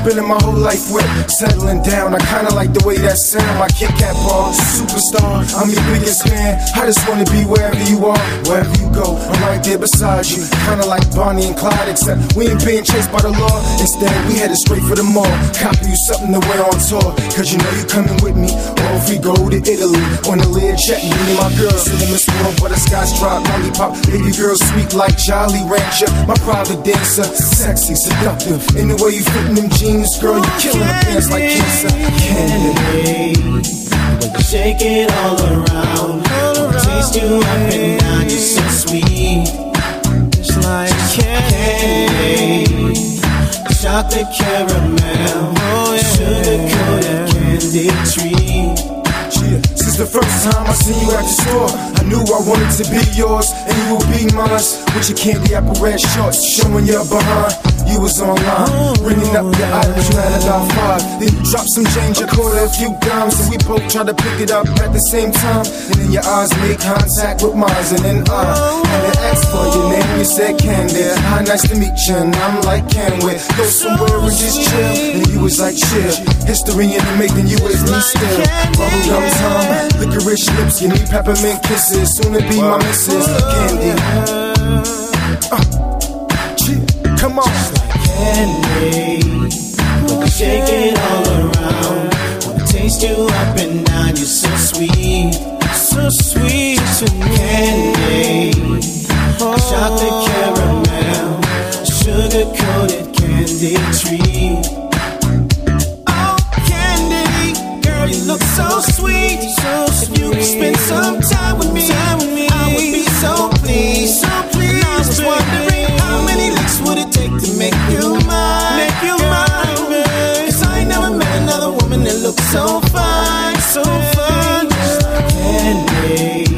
Spending my whole life with, settling down. I kinda like the way that sound. My Kit Kat bar, superstar. I'm your biggest fan. I just wanna be wherever you are, wherever you go. I'm right there beside you, kinda like Bonnie and Clyde, except we ain't being chased by the law. Instead, we headed straight for the mall. Copy you something to wear on tour, cause you know you coming with me. Or if we go to Italy on the lid check, me and my girl sitting in this world, but a skyscrop, lollipop, baby girl sweet like Jolly Rancher. My private dancer, sexy, seductive, in the way you fit in them jeans, girl, you killing the pants like cancer. Candy, when you shake it all around, I taste you up and down, you're so sweet. It's like candy, chocolate caramel, sugar-coated candy treat. Since the first time I seen you at the store, I knew I wanted to be yours and you would be mine. With your candy apple red shorts, showing your behind. You was online, ringing up your items. You had about five, then you dropped some change. I caught a few dimes, and we both tried to pick it up at the same time. And then your eyes made contact with mine, and then I had to ask for your name. You said Candy. Hi, nice to meet you, and I'm like, can we go somewhere and just chill? And you was like, chill. History in the making, you with me still. Bubblegum time, licorice lips, you need peppermint kisses. Soon to be my missus, Candy. Come on. Just like candy, when you shake it all around, wanna taste you up and down, you're so sweet to me. Candy, chocolate caramel, sugar-coated candy treat. You look so sweet, so sweet. If you could spend some time with me, I would be so pleased. And I was wondering how many licks would it take to make you mine, make you mine. Cause I ain't never met another woman that looked so fine, so fine. Just like candy,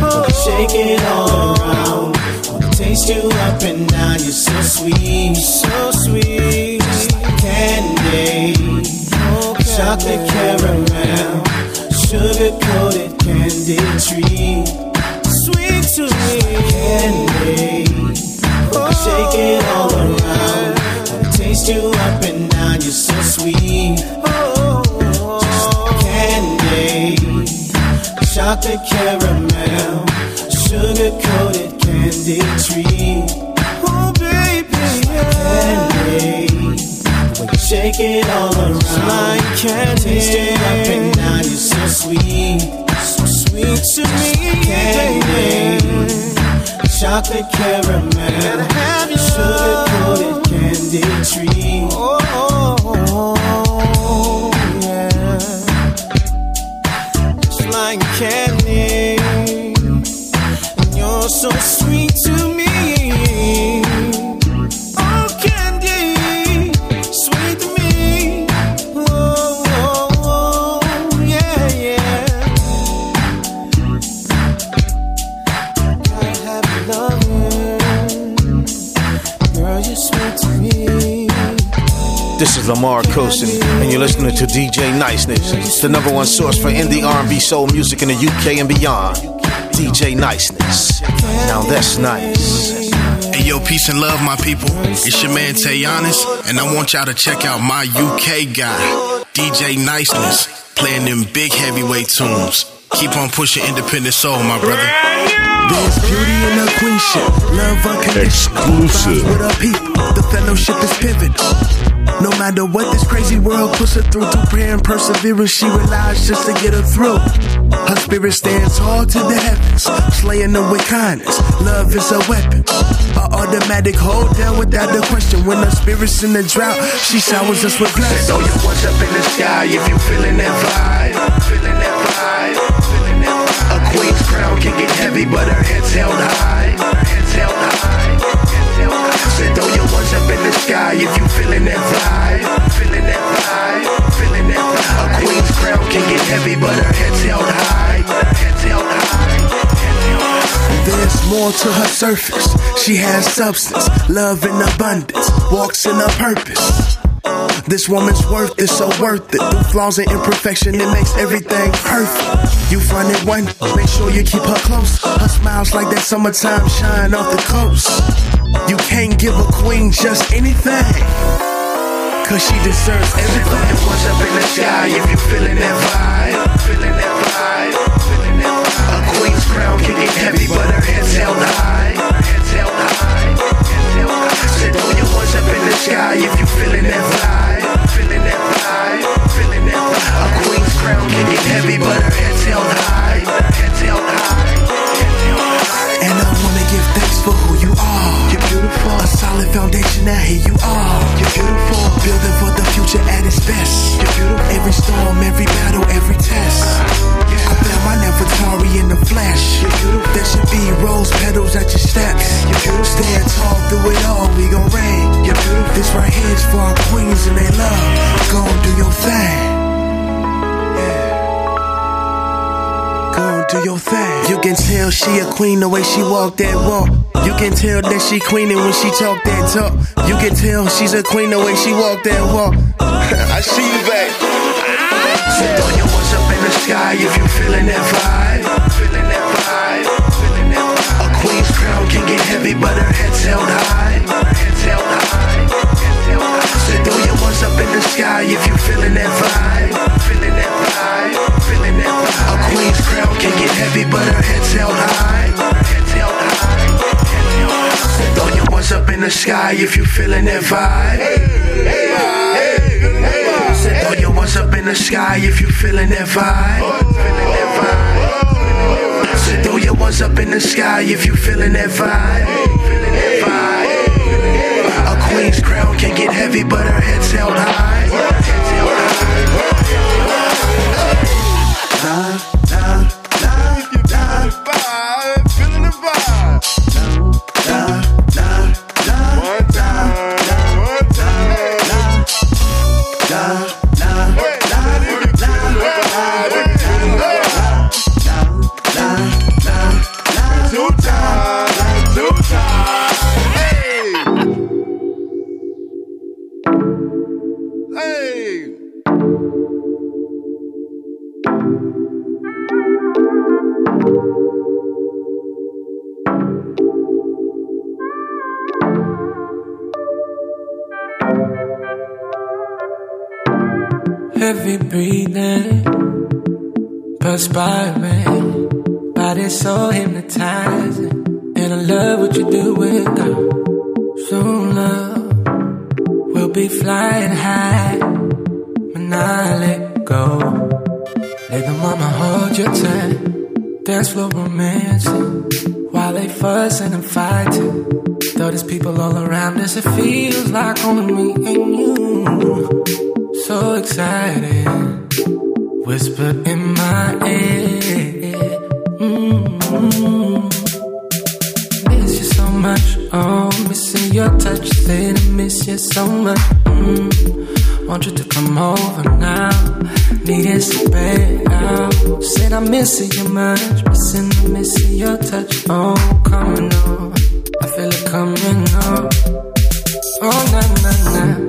wanna shake it all around, wanna taste you up and down. You're so sweet, so sweet. Just like candy. Chocolate caramel, sugar-coated candy treat. Sweet to me. Candy, shake it all around, I'll taste you up and down, you're so sweet. Just candy, chocolate caramel, sugar-coated candy treat. Oh baby, yeah. Candy, when you shake it all around, like candy, taste it up and down, you're so sweet to me. Candy, chocolate caramel, sugar-coated candy treat. Oh, oh, oh, yeah. It's like candy, and you're so sweet to me. This is Lamar Coulson, and you're listening to DJ Niceness, the number one source for indie R&B soul music in the UK and beyond. DJ Niceness. Now that's nice. Hey, yo, peace and love, my people. It's your man, Tayannis, and I want y'all to check out my UK guy, DJ Niceness, playing them big heavyweight tunes. Keep on pushing independent soul, my brother. There's beauty in a queen ship, love unconditional. Exclusive. With our people, the fellowship is pivotal. No matter what this crazy world puts her through prayer and perseverance, she relies just to get her through. Her spirit stands tall to the heavens, slaying them with kindness. Love is a weapon, an automatic hold down without a question. When her spirit's in the drought, she showers us with blessings. Throw your ones up in the sky if you feeling that vibe, feeling that vibe, feeling that vibe. A queen's crown can get heavy, but her head's held high, her head's held high. Said throw your ones up in the sky if you feeling that vibe, feeling that vibe, feeling that vibe. A queen's crown can get heavy, but her head's held high, head's held high. There's more to her surface. She has substance, love in abundance, walks in her purpose. This woman's worth is so worth it. Through flaws and imperfection, it makes everything perfect. You find it one, make sure you keep her close. Her smile's like that summertime shine off the coast. You can't give a queen just anything, cause she deserves everything. Throw your ones up in the sky if you feeling that vibe, feeling that vibe, feeling that vibe. A queen's crown can get heavy, but her head's held high, her head's held high, head's held high. Said throw your ones up in the sky if you feeling that vibe, feeling that vibe, feeling that vibe. A queen's crown can get heavy, but her head's held high, her head's held high. And I wanna give thanks for who you are. You're beautiful. A solid foundation that here you are. You're beautiful. Building for the future at its best. You're beautiful. Every storm, every battle, every test. I found my Nefertari in the flesh. You're beautiful. There should be rose petals at your steps. You're beautiful. Stand tall through it all, we gon' reign. You're beautiful. This right here's for our queens and they love. Go and do your thing. Do your thing. You can tell she a queen the way she walk that walk. You can tell that she queenin' when she talk that talk. You can tell she's a queen the way she walk that walk. I see you back. So throw your ones up in the sky if you feelin' that vibe, feelin' that vibe, feelin' that vibe. A queen's crown can get heavy, but her head's held high, her head's held high, head's held high. So throw your ones up in the sky if you feelin' that vibe, feelin' that vibe. A queen's crown can get heavy, but her head's held high, head's held high. Throw your ones up in the sky if you feeling that vibe. Throw your ones up in the sky if you feeling that vibe, feeling that vibe. Throw your ones up in the sky if you feeling that vibe, feeling that vibe. A queen's crown can get heavy, but her head's held high, head's held high. Nah, nah, nah, nah, vibe, feeling the vibe. Nah, nah, nah, one time, one time. Nah, nah, nah, nah, two times, two times. Hey, hey. Heavy breathing, perspiring, body so hypnotizing, and I love what you do with her. Soon love, we'll be flying high when I let go. Let the mama hold your tight, dance floor romancing. while they fussing and fighting. Though there's people all around us, it feels like only me and you. So excited, whispered in my ear, miss you so much, oh, missing your touch, didn't miss you so much. Want you to come over now, needing some bed now. Said I'm missing you much, missing your touch. Oh, coming on, I feel it coming on. Oh, na na na.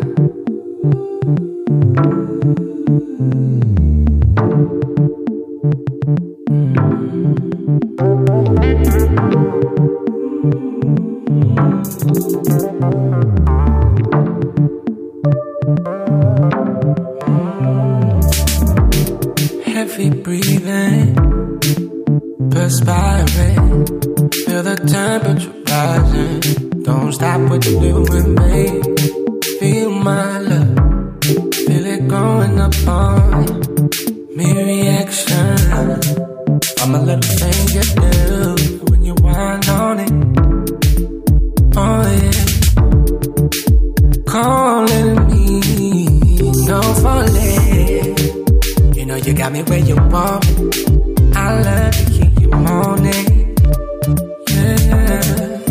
Heavy breathing, perspiring, feel the temperature rising. Don't stop what you're doing, babe. Feel my love, feel it growing up on me. Reaction from a little thing you do when you wind on it. Oh yeah, calling me, no falling. You know you got me where you want me. I love you, keep you moaning, yeah.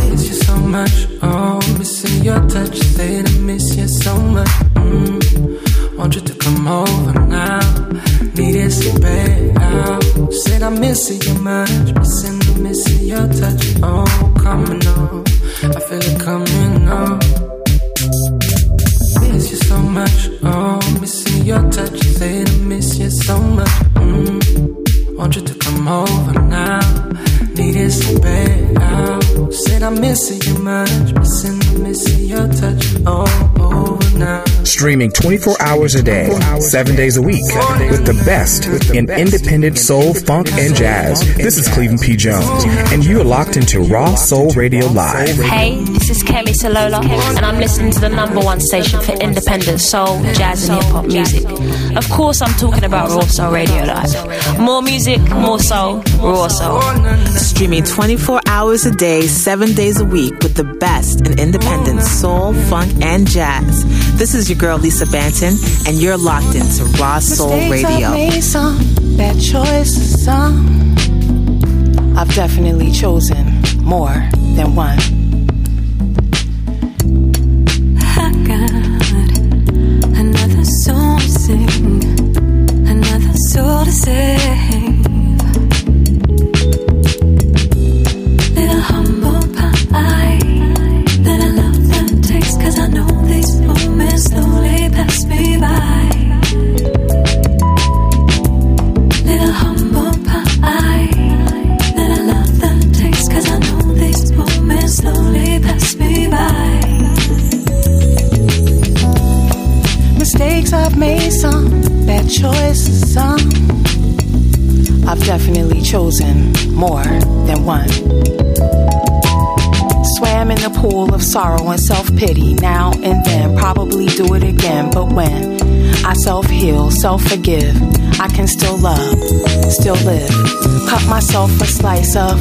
Miss you so much, oh, missing your touch, say I miss you so much. Want you to come over now, needing some bed now. Said I'm missing you much, missing your touch. Oh, coming on, I feel it coming on. Miss you so much, oh, missing your touch, say I miss you so much. Want you to come over now, needing some bed now. Said I'm missing you much, missing your touch. Oh, over now. Streaming 24 hours a day, 7 days a week, with the best in independent soul, funk, and jazz. This is Cleveland P. Jones, and you are locked into Raw Soul Radio Live. Hey, this is Kemi Salola, and I'm listening to the #1 station for independent soul, jazz, and hip-hop music. Of course, I'm talking about Raw Soul Radio Live. More music, more soul, Raw Soul. Streaming 24 hours a day, 7 days a week, with the best in independent soul, funk, and jazz. This is your girl Lisa Banton, and you're locked into Raw Soul Radio. Mistakes I've made, some bad choices, some I've definitely chosen more than one. I got another soul to sing, another soul to save. Little humble pie that I love them takes, 'cause I know these moments slowly pass me by. Little humble pie that I love that takes, 'cause I know these moments slowly pass me by. Mistakes I've made, some bad choices, some I've definitely chosen more than one. Swam in the pool of sorrow and self-pity now and then, probably do it again. But when I self-heal, self-forgive, I can still love, still live. Cut myself a slice of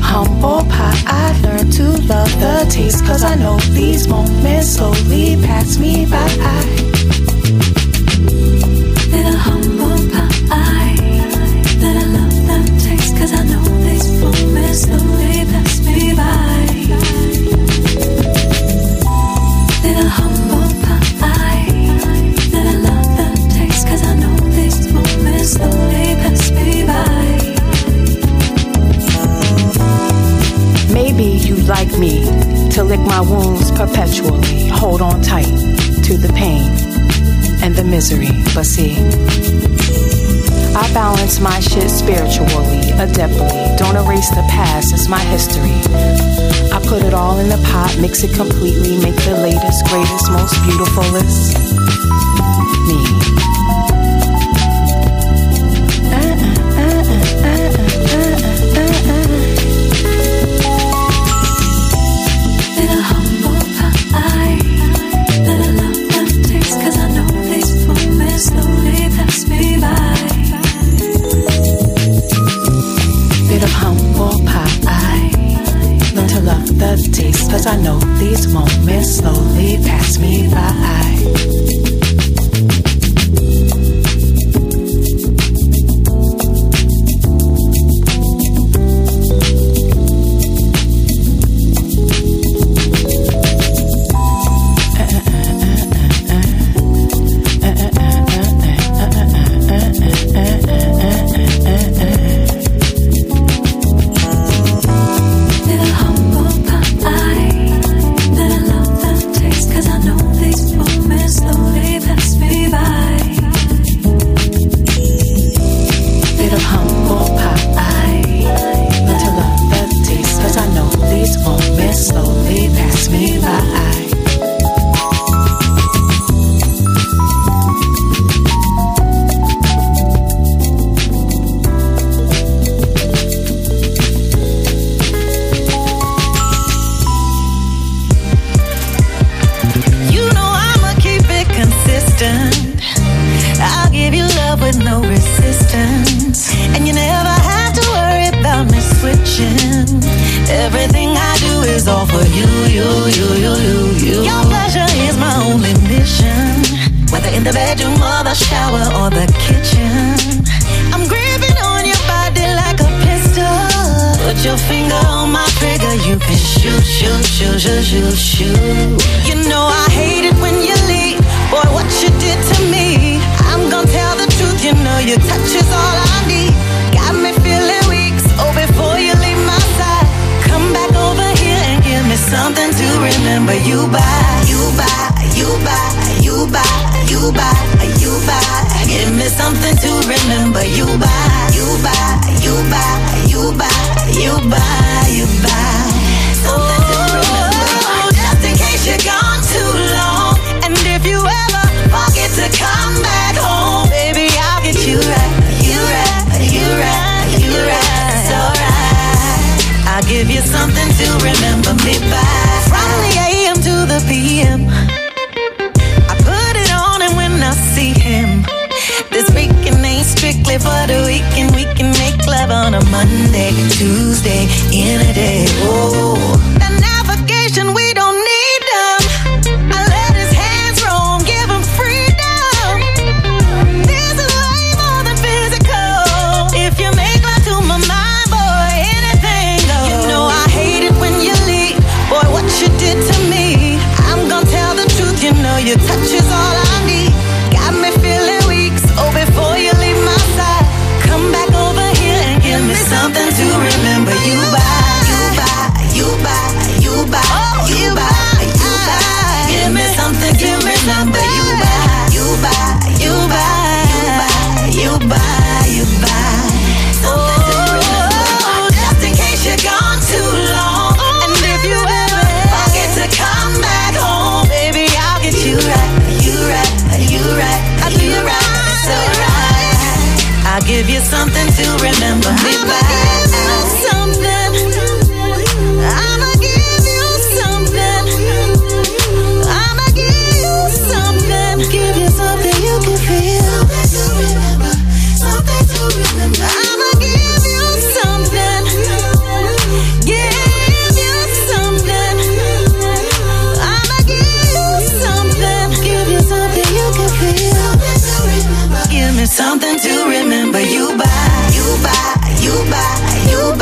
humble pie. I learned to love the taste, 'cause I know these moments slowly pass me by. Little humble pie that I love that taste, 'cause I know these moments slowly pass me by. Little humble pie that I love that taste, 'cause I know these moments slowly pass me by. Maybe you'd like me to lick my wounds perpetually, hold on tight to the pain and the misery, but see, I balance my shit spiritually, adeptly. Don't erase the past, it's my history. I put it all in the pot, mix it completely, make the latest, greatest, most beautifulest me. Little humble pie that I love that taste, 'cause I know these moments slowly pass me by. Bit of home. 'cause I know these moments slowly pass me by. Something to remember you by, you by, you by, you by.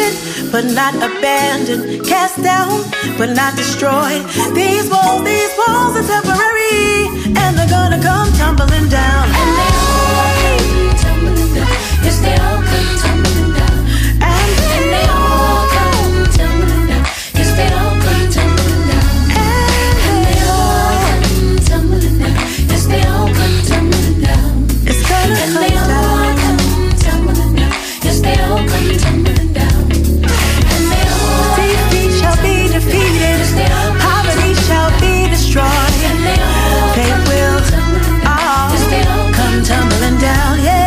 Rooted, but not abandoned. Cast down, but not destroyed. These walls are temporary, and they're gonna come tumbling down. And they all come tumbling down. Yes, they all come tumbling down. And they all come tumbling down. Yes, they all come tumbling down. And they all come tumbling down. Yes, they all come tumbling down. It's gonna come down. They all come tumbling down. And they all defeat shall be defeated. Poverty shall be destroyed. And they will all come tumbling down. Yeah.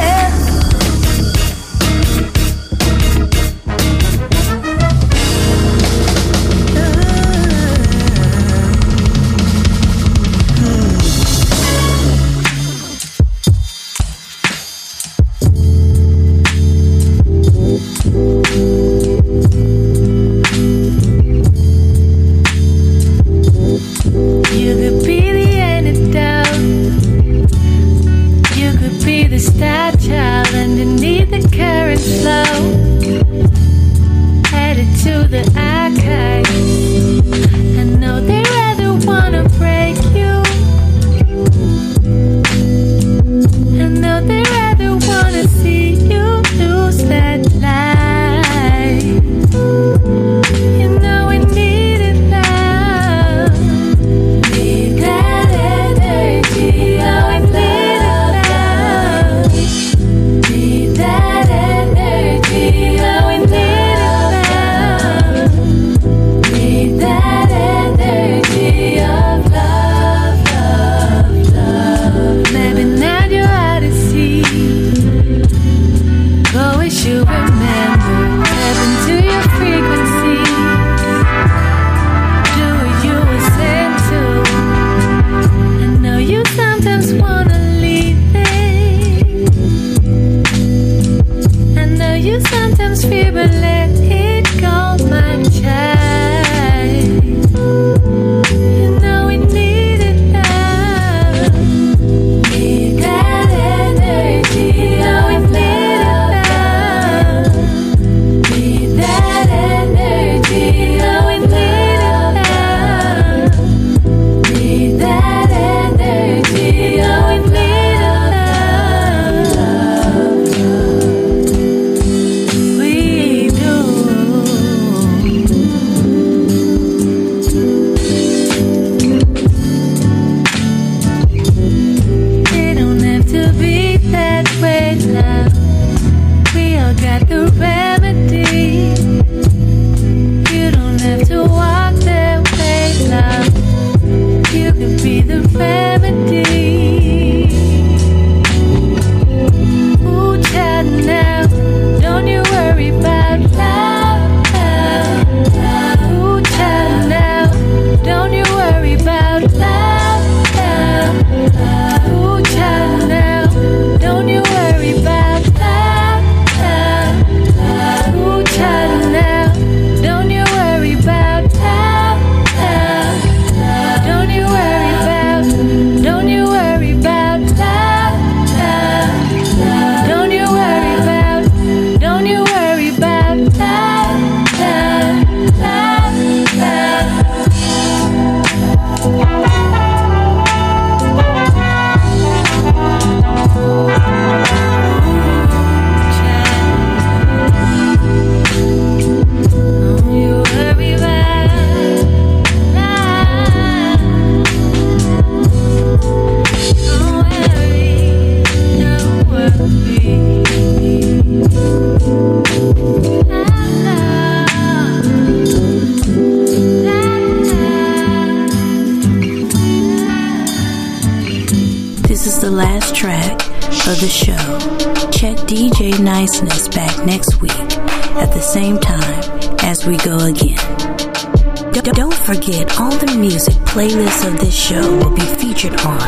Playlists of this show will be featured on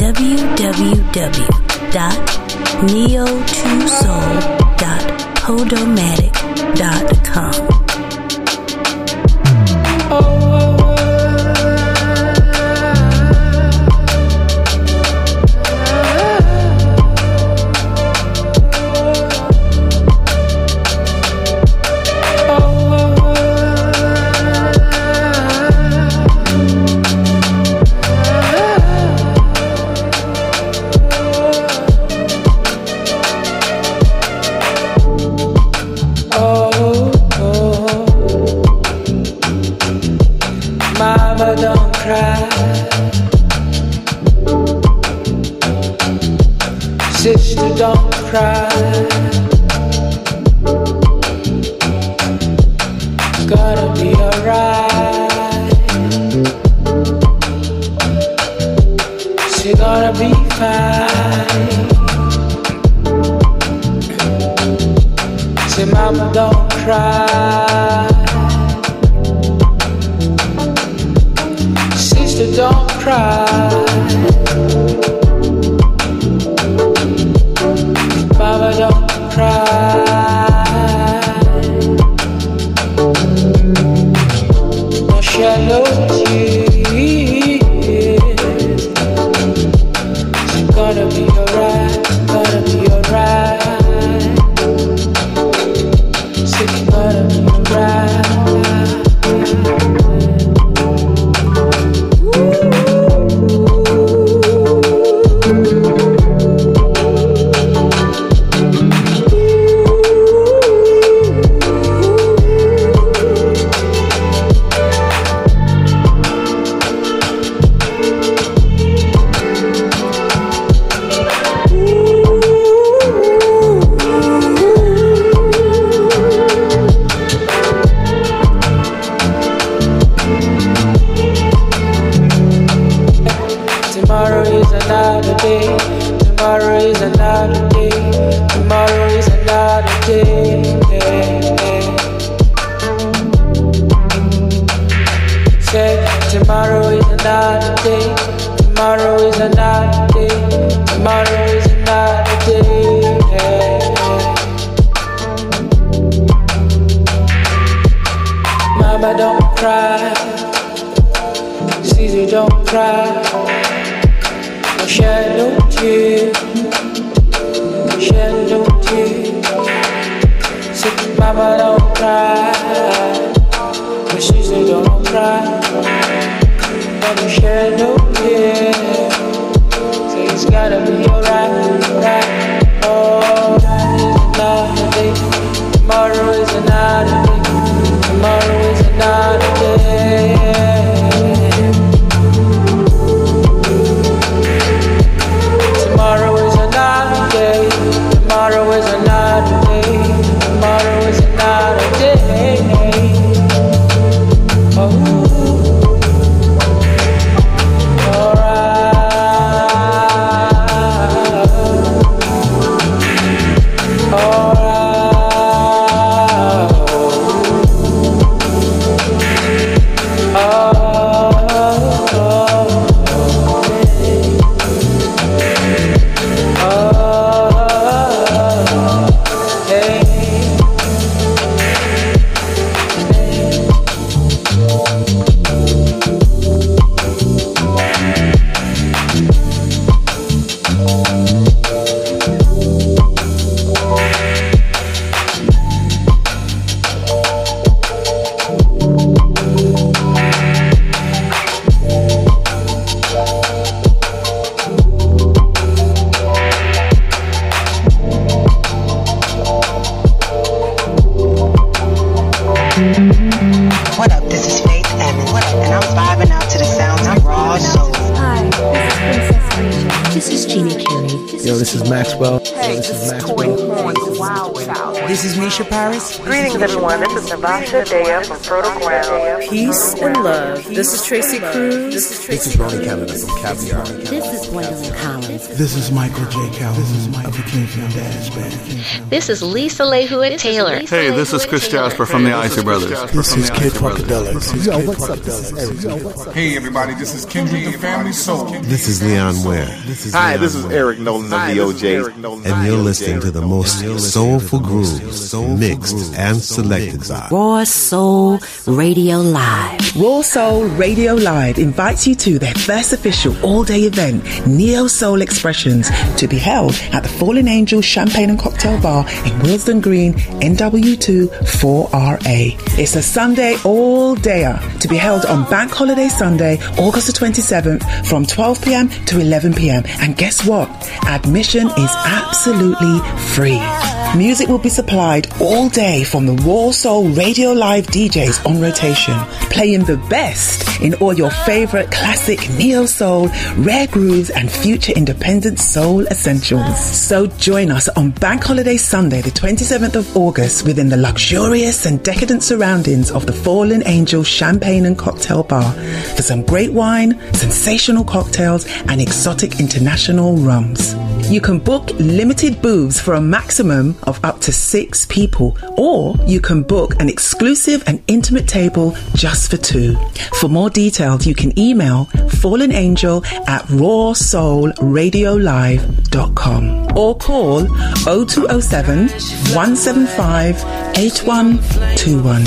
www.neotosoul.podomatic.com. Tracy Cruz. This is Ronnie Canada from Caviar. This is Gwendolyn Collins. This is Michael J. Cowell. This is Michael King from Dad's Band. This is Lisa LeHuet Taylor. Hey, this is Chris Jasper from the Icy Brothers. This is Kid Funkadelic. Yo, what's up, Eric? Hey, everybody, this is Kendrick the Family Soul. This is Leon Ware. Hi, this is Eric Nolan of the OJ. And you're listening to the most soulful grooves mixed and selected by Raw Soul Radio Live. Raw Soul Radio Live invites you to their first official all-day event, Neo Soul Expressions, to be held at the Fallen Angel Champagne and Cocktail Bar in Willesden Green, NW2 4RA. It's a Sunday all-dayer to be held on Bank Holiday Sunday, August the 27th, from 12 p.m. to 11 p.m. And guess what? Admission is absolutely free. Music will be supplied all day from the Raw Soul Radio Live DJs on rotation, playing find the best in all your favorite classic neo soul, rare grooves, and future independent soul essentials. So join us on Bank Holiday Sunday, the 27th of August, within the luxurious and decadent surroundings of the Fallen Angel Champagne and Cocktail Bar for some great wine, sensational cocktails, and exotic international rums. You can book limited booths for a maximum of up to 6 people, or you can book an exclusive and intimate table just for 2. For more details, you can email fallenangel@rawsoulradiolive.com or call 0207 175 8121.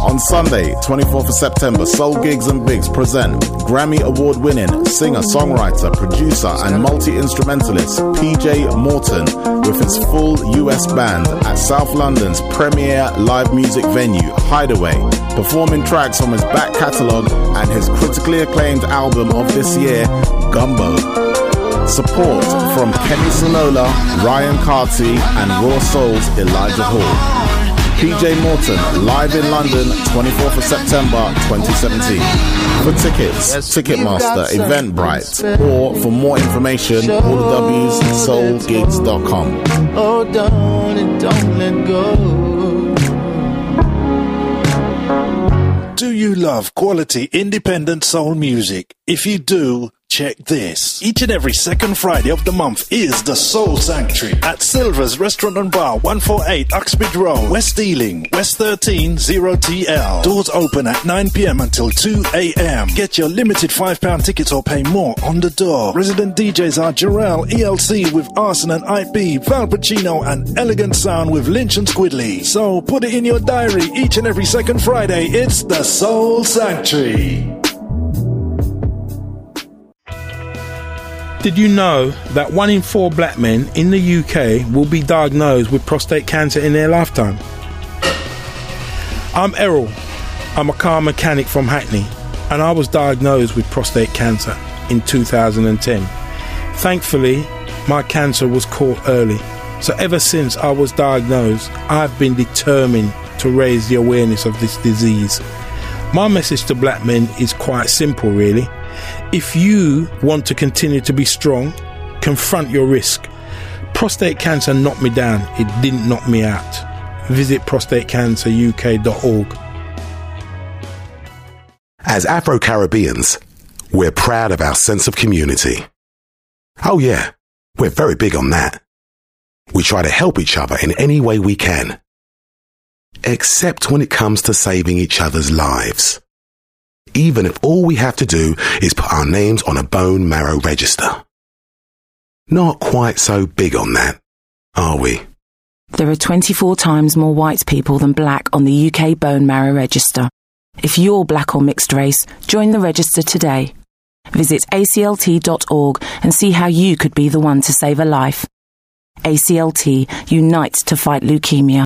On Sunday, 24th of September, Soul Gigs and Bigs present Grammy Award-winning singer, songwriter, producer and multi-instrumentalist PJ Morton with his full US band at South London's premier live music venue, Hideaway, performing tracks from his back catalogue and his critically acclaimed album of this year, Gumbo. Support from Kenny Sinola, Ryan Carty and Raw Soul's Elijah Hall. PJ Morton, live in London, 24th of September 2017. For tickets, Ticketmaster, Eventbrite, or for more information, all the WWSoulGigs.com. Oh, don't let go. Do you love quality independent soul music? If you do, check this. Each and every second Friday of the month is the Soul Sanctuary at Silver's Restaurant and Bar, 148 Uxbridge Road, West Ealing, West 13 0TL. Doors open at 9 p.m. until 2 a.m. Get your limited £5 tickets or pay more on the door. Resident DJs are Jarrell, ELC with Arson and IP, Val Pacino and Elegant Sound with Lynch and Squidley. So put it in your diary. Each and every second Friday, it's the Soul Sanctuary. Did you know that 1 in 4 black men in the UK will be diagnosed with prostate cancer in their lifetime? I'm Errol. I'm a car mechanic from Hackney, and I was diagnosed with prostate cancer in 2010. Thankfully, my cancer was caught early. So ever since I was diagnosed, I've been determined to raise the awareness of this disease. My message to black men is quite simple, really. If you want to continue to be strong, confront your risk. Prostate cancer knocked me down. It didn't knock me out. Visit ProstateCancerUK.org. As Afro-Caribbeans, we're proud of our sense of community. Oh yeah, we're very big on that. We try to help each other in any way we can, except when it comes to saving each other's lives. Even if all we have to do is put our names on a bone marrow register. Not quite so big on that, are we? There are 24 times more white people than black on the UK bone marrow register. If you're black or mixed race, join the register today. Visit aclt.org and see how you could be the one to save a life. ACLT unites to fight leukemia.